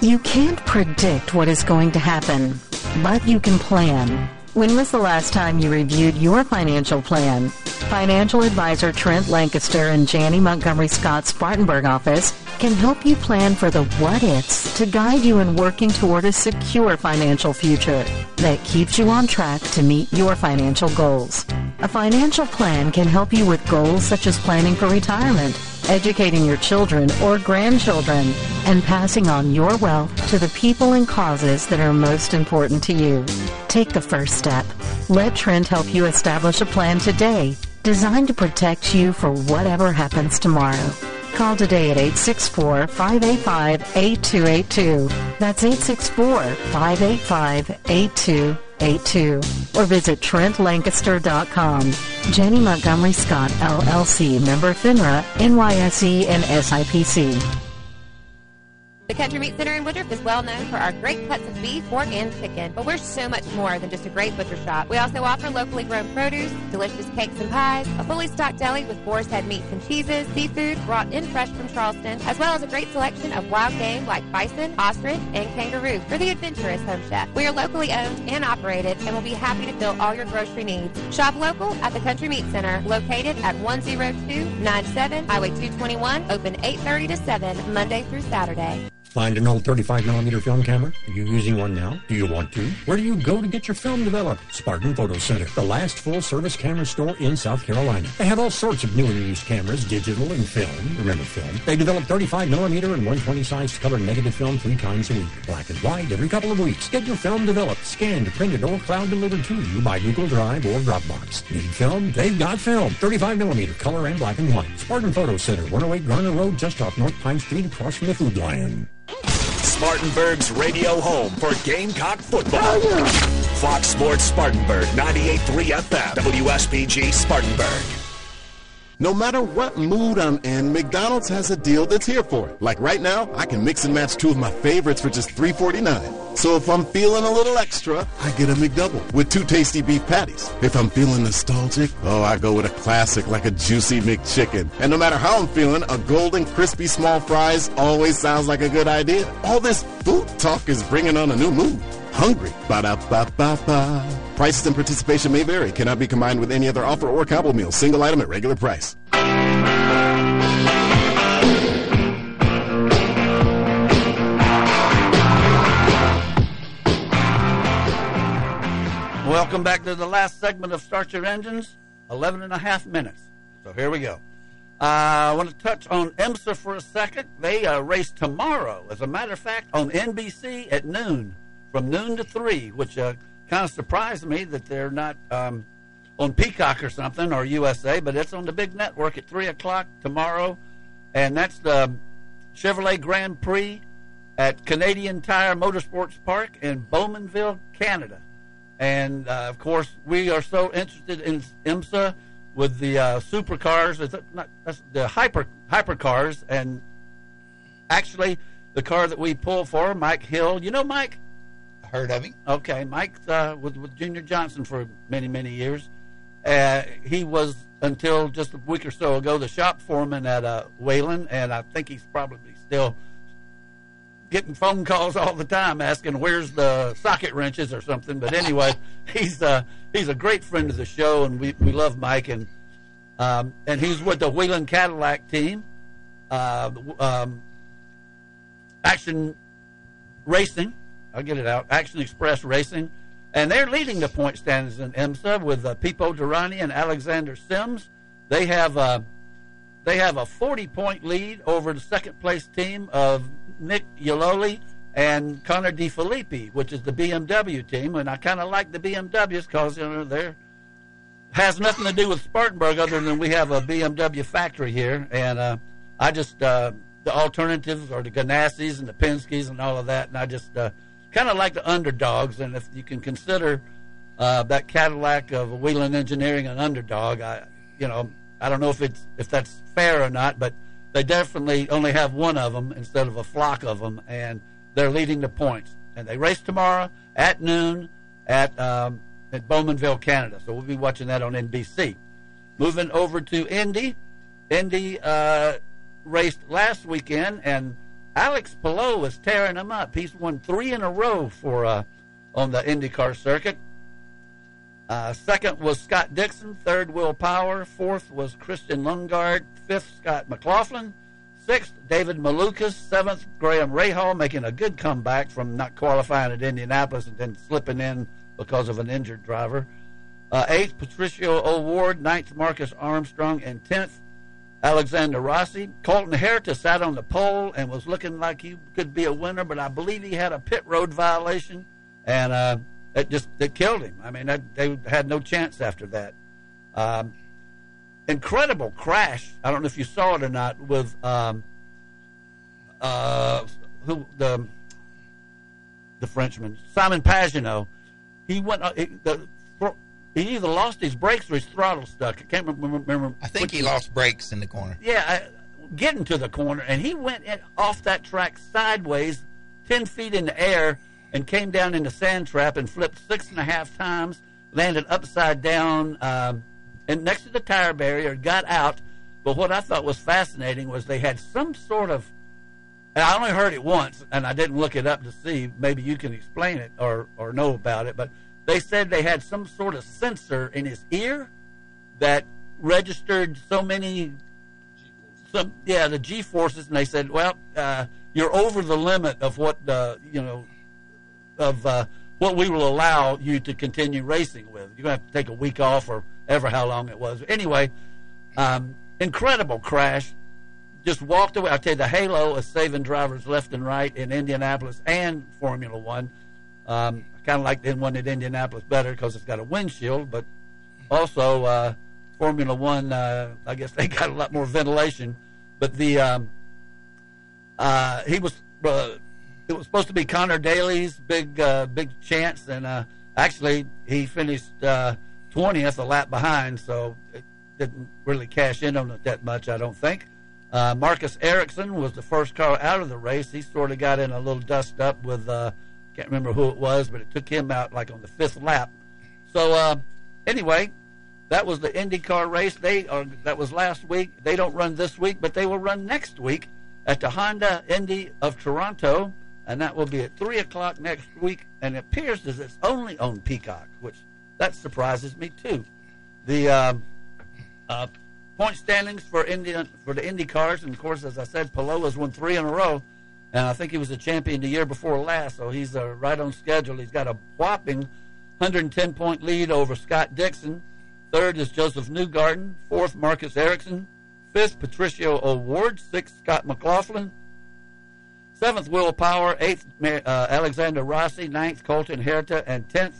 You can't predict what is going to happen, but you can plan. When was the last time you reviewed your financial plan? Financial advisor Trent Lancaster and Janney Montgomery Scott's Spartanburg office can help you plan for the what-ifs to guide you in working toward a secure financial future that keeps you on track to meet your financial goals. A financial plan can help you with goals such as planning for retirement, educating your children or grandchildren, and passing on your wealth to the people and causes that are most important to you. Take the first step. Let Trent help you establish a plan today designed to protect you for whatever happens tomorrow. Call today at eight six four, five eight five, eight two eight two. That's eight six four, five eight five, eight two eight two. Or visit Trent Lancaster dot com. Janney Montgomery Scott, L L C, member FINRA, N Y S E, and S I P C. The Country Meat Center in Woodruff is well known for our great cuts of beef, pork, and chicken, but we're so much more than just a great butcher shop. We also offer locally grown produce, delicious cakes and pies, a fully stocked deli with Boar's Head meats and cheeses, seafood brought in fresh from Charleston, as well as a great selection of wild game like bison, ostrich, and kangaroo for the adventurous home chef. We are locally owned and operated and will be happy to fill all your grocery needs. Shop local at the Country Meat Center, located at one oh two ninety-seven Highway two twenty-one, open eight thirty to seven, Monday through Saturday. Find an old thirty-five millimeter film camera? Are you using one now? Do you want to? Where do you go to get your film developed? Spartan Photo Center, the last full-service camera store in South Carolina. They have all sorts of new and used cameras, digital and film. Remember film? They develop thirty-five millimeter and one twenty sized color negative film three times a week. Black and white every couple of weeks. Get your film developed, scanned, printed, or cloud delivered to you by Google Drive or Dropbox. Need film? They've got film. thirty-five millimeter color and black and white. Spartan Photo Center, one oh eight Garner Road, just off North Pine Street, across from the Food Lion. Spartanburg's radio home for Gamecock football. Fox Sports Spartanburg, ninety-eight point three F M, W S B G Spartanburg. No matter what mood I'm in, McDonald's has a deal that's here for it. Like right now, I can mix and match two of my favorites for just three forty-nine. So if I'm feeling a little extra, I get a McDouble with two tasty beef patties. If I'm feeling nostalgic, oh, I go with a classic like a juicy McChicken. And no matter how I'm feeling, a golden crispy small fries always sounds like a good idea. All this food talk is bringing on a new mood. Hungry. Ba-da-ba-ba-ba. Prices and participation may vary. Cannot be combined with any other offer or combo meal. Single item at regular price. Welcome back to the last segment of Start Your Engines. eleven and a half minutes. So here we go. Uh, I want to touch on IMSA for a second. They uh, race tomorrow, as a matter of fact, on N B C at noon. From noon to three, which uh, kind of surprised me that they're not um, on Peacock or something, or U S A, but it's on the big network at three o'clock tomorrow, and that's the Chevrolet Grand Prix at Canadian Tire Motorsports Park in Bowmanville, Canada. And, uh, of course, we are so interested in IMSA with the uh, supercars, the hyper hypercars, and actually the car that we pull for, Mike Hill. You know, Mike? Heard of him? Okay, Mike uh, was with Junior Johnson for many, many years. Uh, he was until just a week or so ago, the shop foreman at uh, Wayland, and I think he's probably still getting phone calls all the time asking where's the socket wrenches or something. But anyway, he's uh, he's a great friend of the show, and we, we love Mike, and um, and he's with the Wayland Cadillac team, uh, um, Action Racing. I'll get it out. Action Express Racing. And they're leading the point standings in IMSA with uh, Pipo Derani and Alexander Sims. They have a, they have a forty-point lead over the second-place team of Nick Iololi and Connor DeFilippi, which is the B M W team. And I kind of like the B M Ws because, you know, they're has nothing to do with Spartanburg other than we have a B M W factory here. And uh, I just, uh, the alternatives are the Ganassis and the Penskes and all of that, and I just... Uh, kind of like the underdogs, and if you can consider uh, that Cadillac of Wheeling Engineering an underdog, I, you know, I don't know if it's if that's fair or not, but they definitely only have one of them instead of a flock of them, and they're leading the points. And they race tomorrow at noon at um, at Bowmanville, Canada. So we'll be watching that on N B C. Moving over to Indy, Indy uh, raced last weekend, and Alex Palou was tearing him up. He's won three in a row for uh, on the IndyCar circuit. Uh, second was Scott Dixon. Third, Will Power. Fourth was Christian Lundgaard. Fifth, Scott McLaughlin. Sixth, David Malukas. Seventh, Graham Rahal, making a good comeback from not qualifying at Indianapolis and then slipping in because of an injured driver. Uh, eighth, Patricio O'Ward. Ninth, Marcus Armstrong. And tenth, Alexander Rossi. Colton Herta sat on the pole and was looking like he could be a winner, but I believe he had a pit road violation, and uh, it just it killed him. I mean, that, they had no chance after that. Um, incredible crash. I don't know if you saw it or not. With um, uh, who the the Frenchman Simon Pagenaud. He went. Uh, it, the, He either lost his brakes or his throttle stuck. I can't remember. remember I think he lost brakes in the corner. Yeah, I, getting to the corner, and he went in, off that track sideways, ten feet in the air, and came down in the sand trap and flipped six and a half times, landed upside down, um, and next to the tire barrier, got out. But what I thought was fascinating was they had some sort of, and I only heard it once, and I didn't look it up to see. Maybe you can explain it or, or know about it, but they said they had some sort of sensor in his ear that registered so many, some yeah, the G-forces, and they said, well, uh, you're over the limit of what uh, you know, of uh, what we will allow you to continue racing with. You're gonna have to take a week off or ever how long it was. Anyway, um, incredible crash. Just walked away. I tell you, the halo is saving drivers left and right in Indianapolis and Formula One. Um, kind of like the one at Indianapolis better because it's got a windshield, but also uh, Formula One, uh, I guess they got a lot more ventilation. But the um, uh, he was uh, it was supposed to be Connor Daly's big uh, big chance, and uh, actually he finished uh, twentieth, a lap behind, so it didn't really cash in on it that much, I don't think. Uh, Marcus Ericsson was the first car out of the race. He sort of got in a little dust up with. Uh, Can't remember who it was, but it took him out like on the fifth lap. So uh, anyway, that was the IndyCar race. They are, that was last week. They don't run this week, but they will run next week at the Honda Indy of Toronto, and that will be at three o'clock next week. And it appears as it's only on Peacock, which that surprises me too. The uh, uh, point standings for Indian for the Indy cars, and of course, as I said, Palou has won three in a row. And I think he was a champion the year before last, so he's uh, right on schedule. He's got a whopping one hundred ten point lead over Scott Dixon. Third is Joseph Newgarden. Fourth, Marcus Ericsson. Fifth, Patricio O'Ward. Sixth, Scott McLaughlin. Seventh, Will Power. Eighth, uh, Alexander Rossi. Ninth, Colton Herta. And tenth,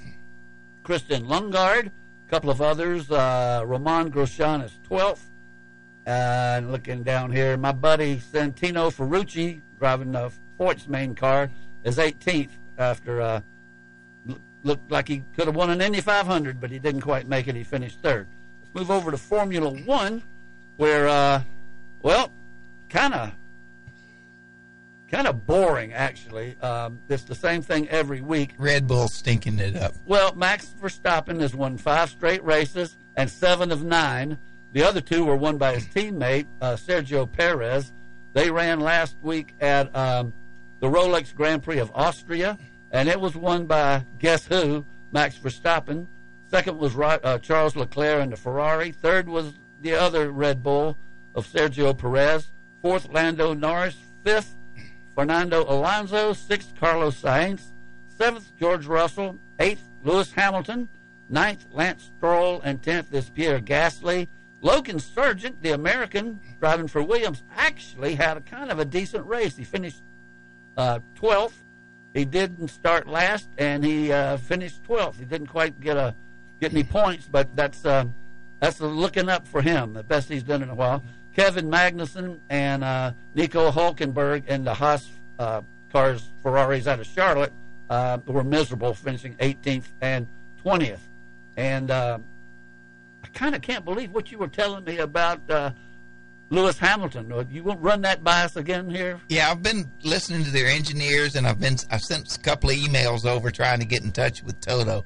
Christian Lundgaard. A couple of others. Uh, Roman Grosjean is twelfth. Uh, and looking down here, my buddy Santino Ferrucci, driving the Foyt's main car, is eighteenth after uh, looked like he could have won an Indy five hundred, but he didn't quite make it. He finished third. Let's move over to Formula One, where, uh, well, kind of kind of boring, actually. Um, it's the same thing every week. Red Bull stinking it up. Well, Max Verstappen has won five straight races and seven of nine. The other two were won by his teammate, uh, Sergio Perez. They ran last week at um, the Rolex Grand Prix of Austria, and it was won by, guess who, Max Verstappen. Second was uh, Charles Leclerc in the Ferrari. Third was the other Red Bull of Sergio Perez. Fourth, Lando Norris. Fifth, Fernando Alonso. Sixth, Carlos Sainz. Seventh, George Russell. Eighth, Lewis Hamilton. Ninth, Lance Stroll. And tenth is Pierre Gasly. Logan Sargent, the American driving for Williams, actually had a kind of a decent race. He finished uh, twelfth. He didn't start last, and he uh, finished twelfth. He didn't quite get a get any points, but that's uh, that's a looking up for him, the best he's done in a while. Kevin Magnussen and uh, Nico Hülkenberg in the Haas uh, cars, Ferraris out of Charlotte, uh, were miserable, finishing eighteenth and twentieth. And uh, I kind of can't believe what you were telling me about uh, Lewis Hamilton. You won't run that by us again here? Yeah, I've been listening to their engineers, and I've been I've sent a couple of emails over trying to get in touch with Toto.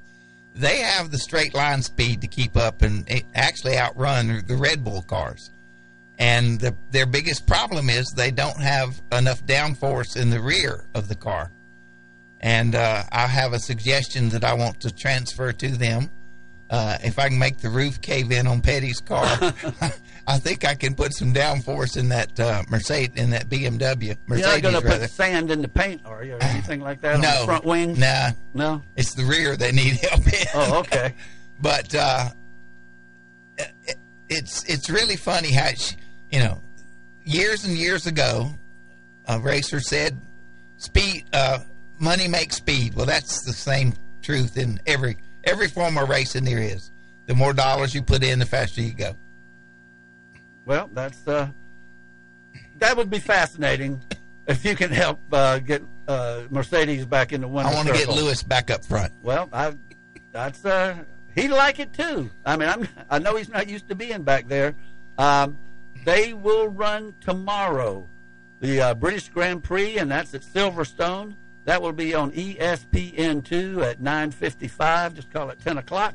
They have the straight line speed to keep up and actually outrun the Red Bull cars. And the, their biggest problem is they don't have enough downforce in the rear of the car. And uh, I have a suggestion that I want to transfer to them. Uh, if I can make the roof cave in on Petty's car, I think I can put some downforce in that uh, Mercedes, in that B M W. Mercedes, you're not going to put sand in the paint, are you, or anything like that no, on the front wing? No. Nah. No? It's the rear they need help in. Oh, okay. But uh, it, it's it's really funny how, it, you know, years and years ago, a racer said, "Speed, uh, money makes speed." Well, that's the same truth in every Every form of racing there is. The more dollars you put in, the faster you go. Well, that's uh, that would be fascinating if you can help uh, get uh, Mercedes back into one. I want to get Lewis back up front. Well, I, that's uh, he'd like it too. I mean, I'm, I know he's not used to being back there. Um, they will run tomorrow, the uh, British Grand Prix, and that's at Silverstone. That will be on E S P N two at nine fifty-five. Just call it ten o'clock.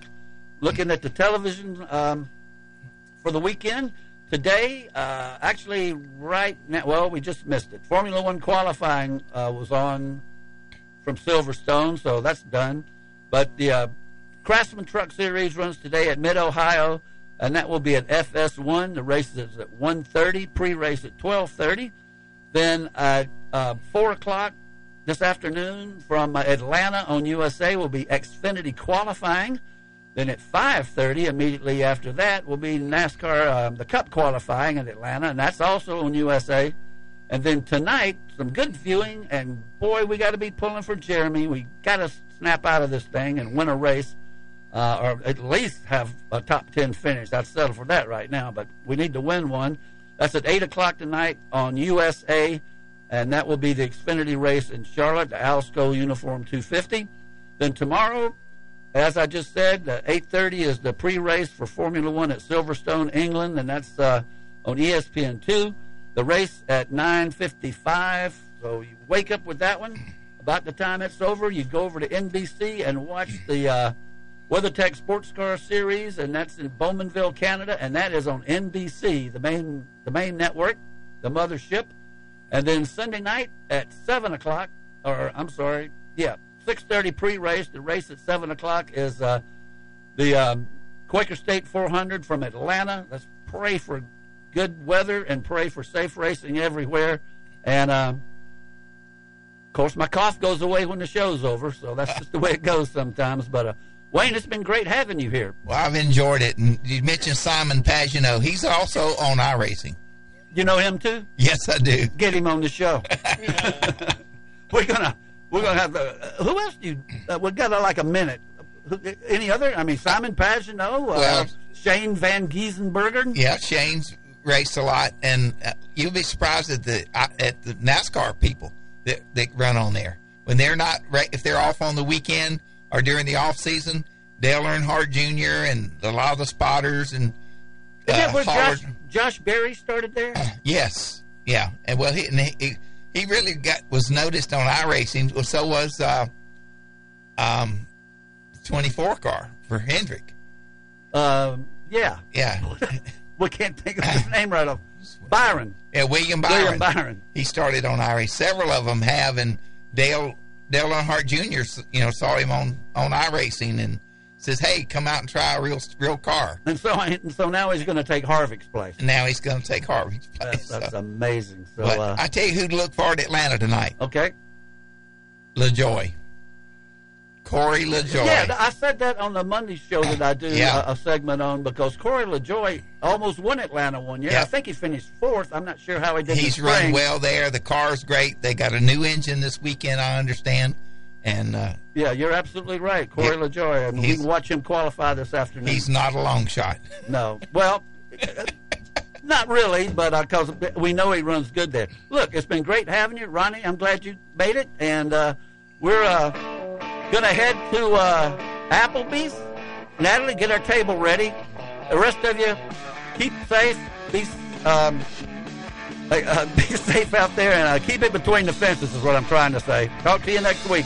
Looking at the television um, for the weekend. Today, uh, actually right now, well, we just missed it. Formula One qualifying uh, was on from Silverstone, so that's done. But the uh, Craftsman Truck Series runs today at Mid-Ohio, and that will be at F S one. The race is at one thirty, pre-race at twelve thirty. Then at uh, four o'clock, this afternoon from Atlanta on U S A will be Xfinity qualifying. Then at five thirty, immediately after that, will be NASCAR, um, the Cup qualifying in Atlanta, and that's also on U S A. And then tonight, some good viewing, and boy, we got to be pulling for Jeremy. We got to snap out of this thing and win a race, uh, or at least have a top ten finish. I'd settle for that right now, but we need to win one. That's at eight o'clock tonight on U S A. And that will be the Xfinity race in Charlotte, the Alsco Uniform two fifty. Then tomorrow, as I just said, uh, eight thirty is the pre-race for Formula One at Silverstone, England, and that's uh, on E S P N two. The race at nine fifty-five, so you wake up with that one. About the time it's over, you go over to N B C and watch the uh, WeatherTech Sports Car Series, and that's in Bowmanville, Canada, and that is on N B C, the main the main network, the mothership. And then Sunday night at seven o'clock, or I'm sorry, yeah, six thirty pre-race. The race at seven o'clock is uh, the um, Quaker State four hundred from Atlanta. Let's pray for good weather and pray for safe racing everywhere. And, um, of course, my cough goes away when the show's over, so that's just the way it goes sometimes. But, uh, Wayne, it's been great having you here. Well, I've enjoyed it. And you mentioned Simon Pagenaud. He's also on iRacing. You know him too? Yes, I do. Get him on the show. we're gonna we're gonna have uh, who else? Do you uh, we got uh, like a minute. Who, any other? I mean, Simon Pagenaud, uh, well, Shane van Gisbergen. Yeah, Shane's raced a lot, and uh, you'll be surprised at the uh, at the NASCAR people that that run on there when they're not if they're off on the weekend or during the off season. Dale Earnhardt Junior and a lot of the spotters and. Uh, Isn't that where Josh, Josh Berry started there? Uh, yes, yeah, and well, he, and he he really got was noticed on iRacing. Well, so was uh, um, twenty-four car for Hendrick. Um, yeah, yeah. We can't think of his name right off. Byron. Yeah, William Byron. William Byron. He started on I R A. Several of them have, and Dale Dale Earnhardt Junior you know saw him on on iRacing and says, "Hey, come out and try a real real car." And so and so now he's going to take Harvick's place. Now he's going to take Harvick's place. That's, that's so. amazing. So but uh, I tell you who to look for at Atlanta tonight. Okay. LaJoy. Corey LaJoy. Yeah, I said that on the Monday show that I do yeah. a, a segment on, because Corey LaJoy almost won Atlanta one year. Yep. I think he finished fourth. I'm not sure how he did. He's run well there. The car's great. They got a new engine this weekend, I understand. And uh, yeah, you're absolutely right, Corey yeah, LaJoy. I mean, we can watch him qualify this afternoon. He's not a long shot. No. Well, not really, but because uh, we know he runs good there. Look, it's been great having you, Ronnie. I'm glad you made it, and uh, we're... Uh, Going to head to uh, Applebee's. Natalie, get our table ready. The rest of you, keep safe. Be, um, uh, be safe out there, and uh, keep it between the fences is what I'm trying to say. Talk to you next week.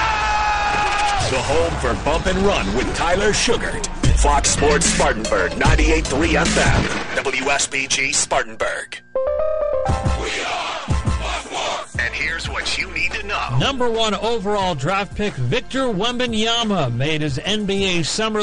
The home for Bump and Run with Tyler Shugart. Fox Sports Spartanburg, ninety-eight point three F M. W S B G Spartanburg. We are and here's what you need to know. Number one overall draft pick Victor Wembanyama made his N B A summer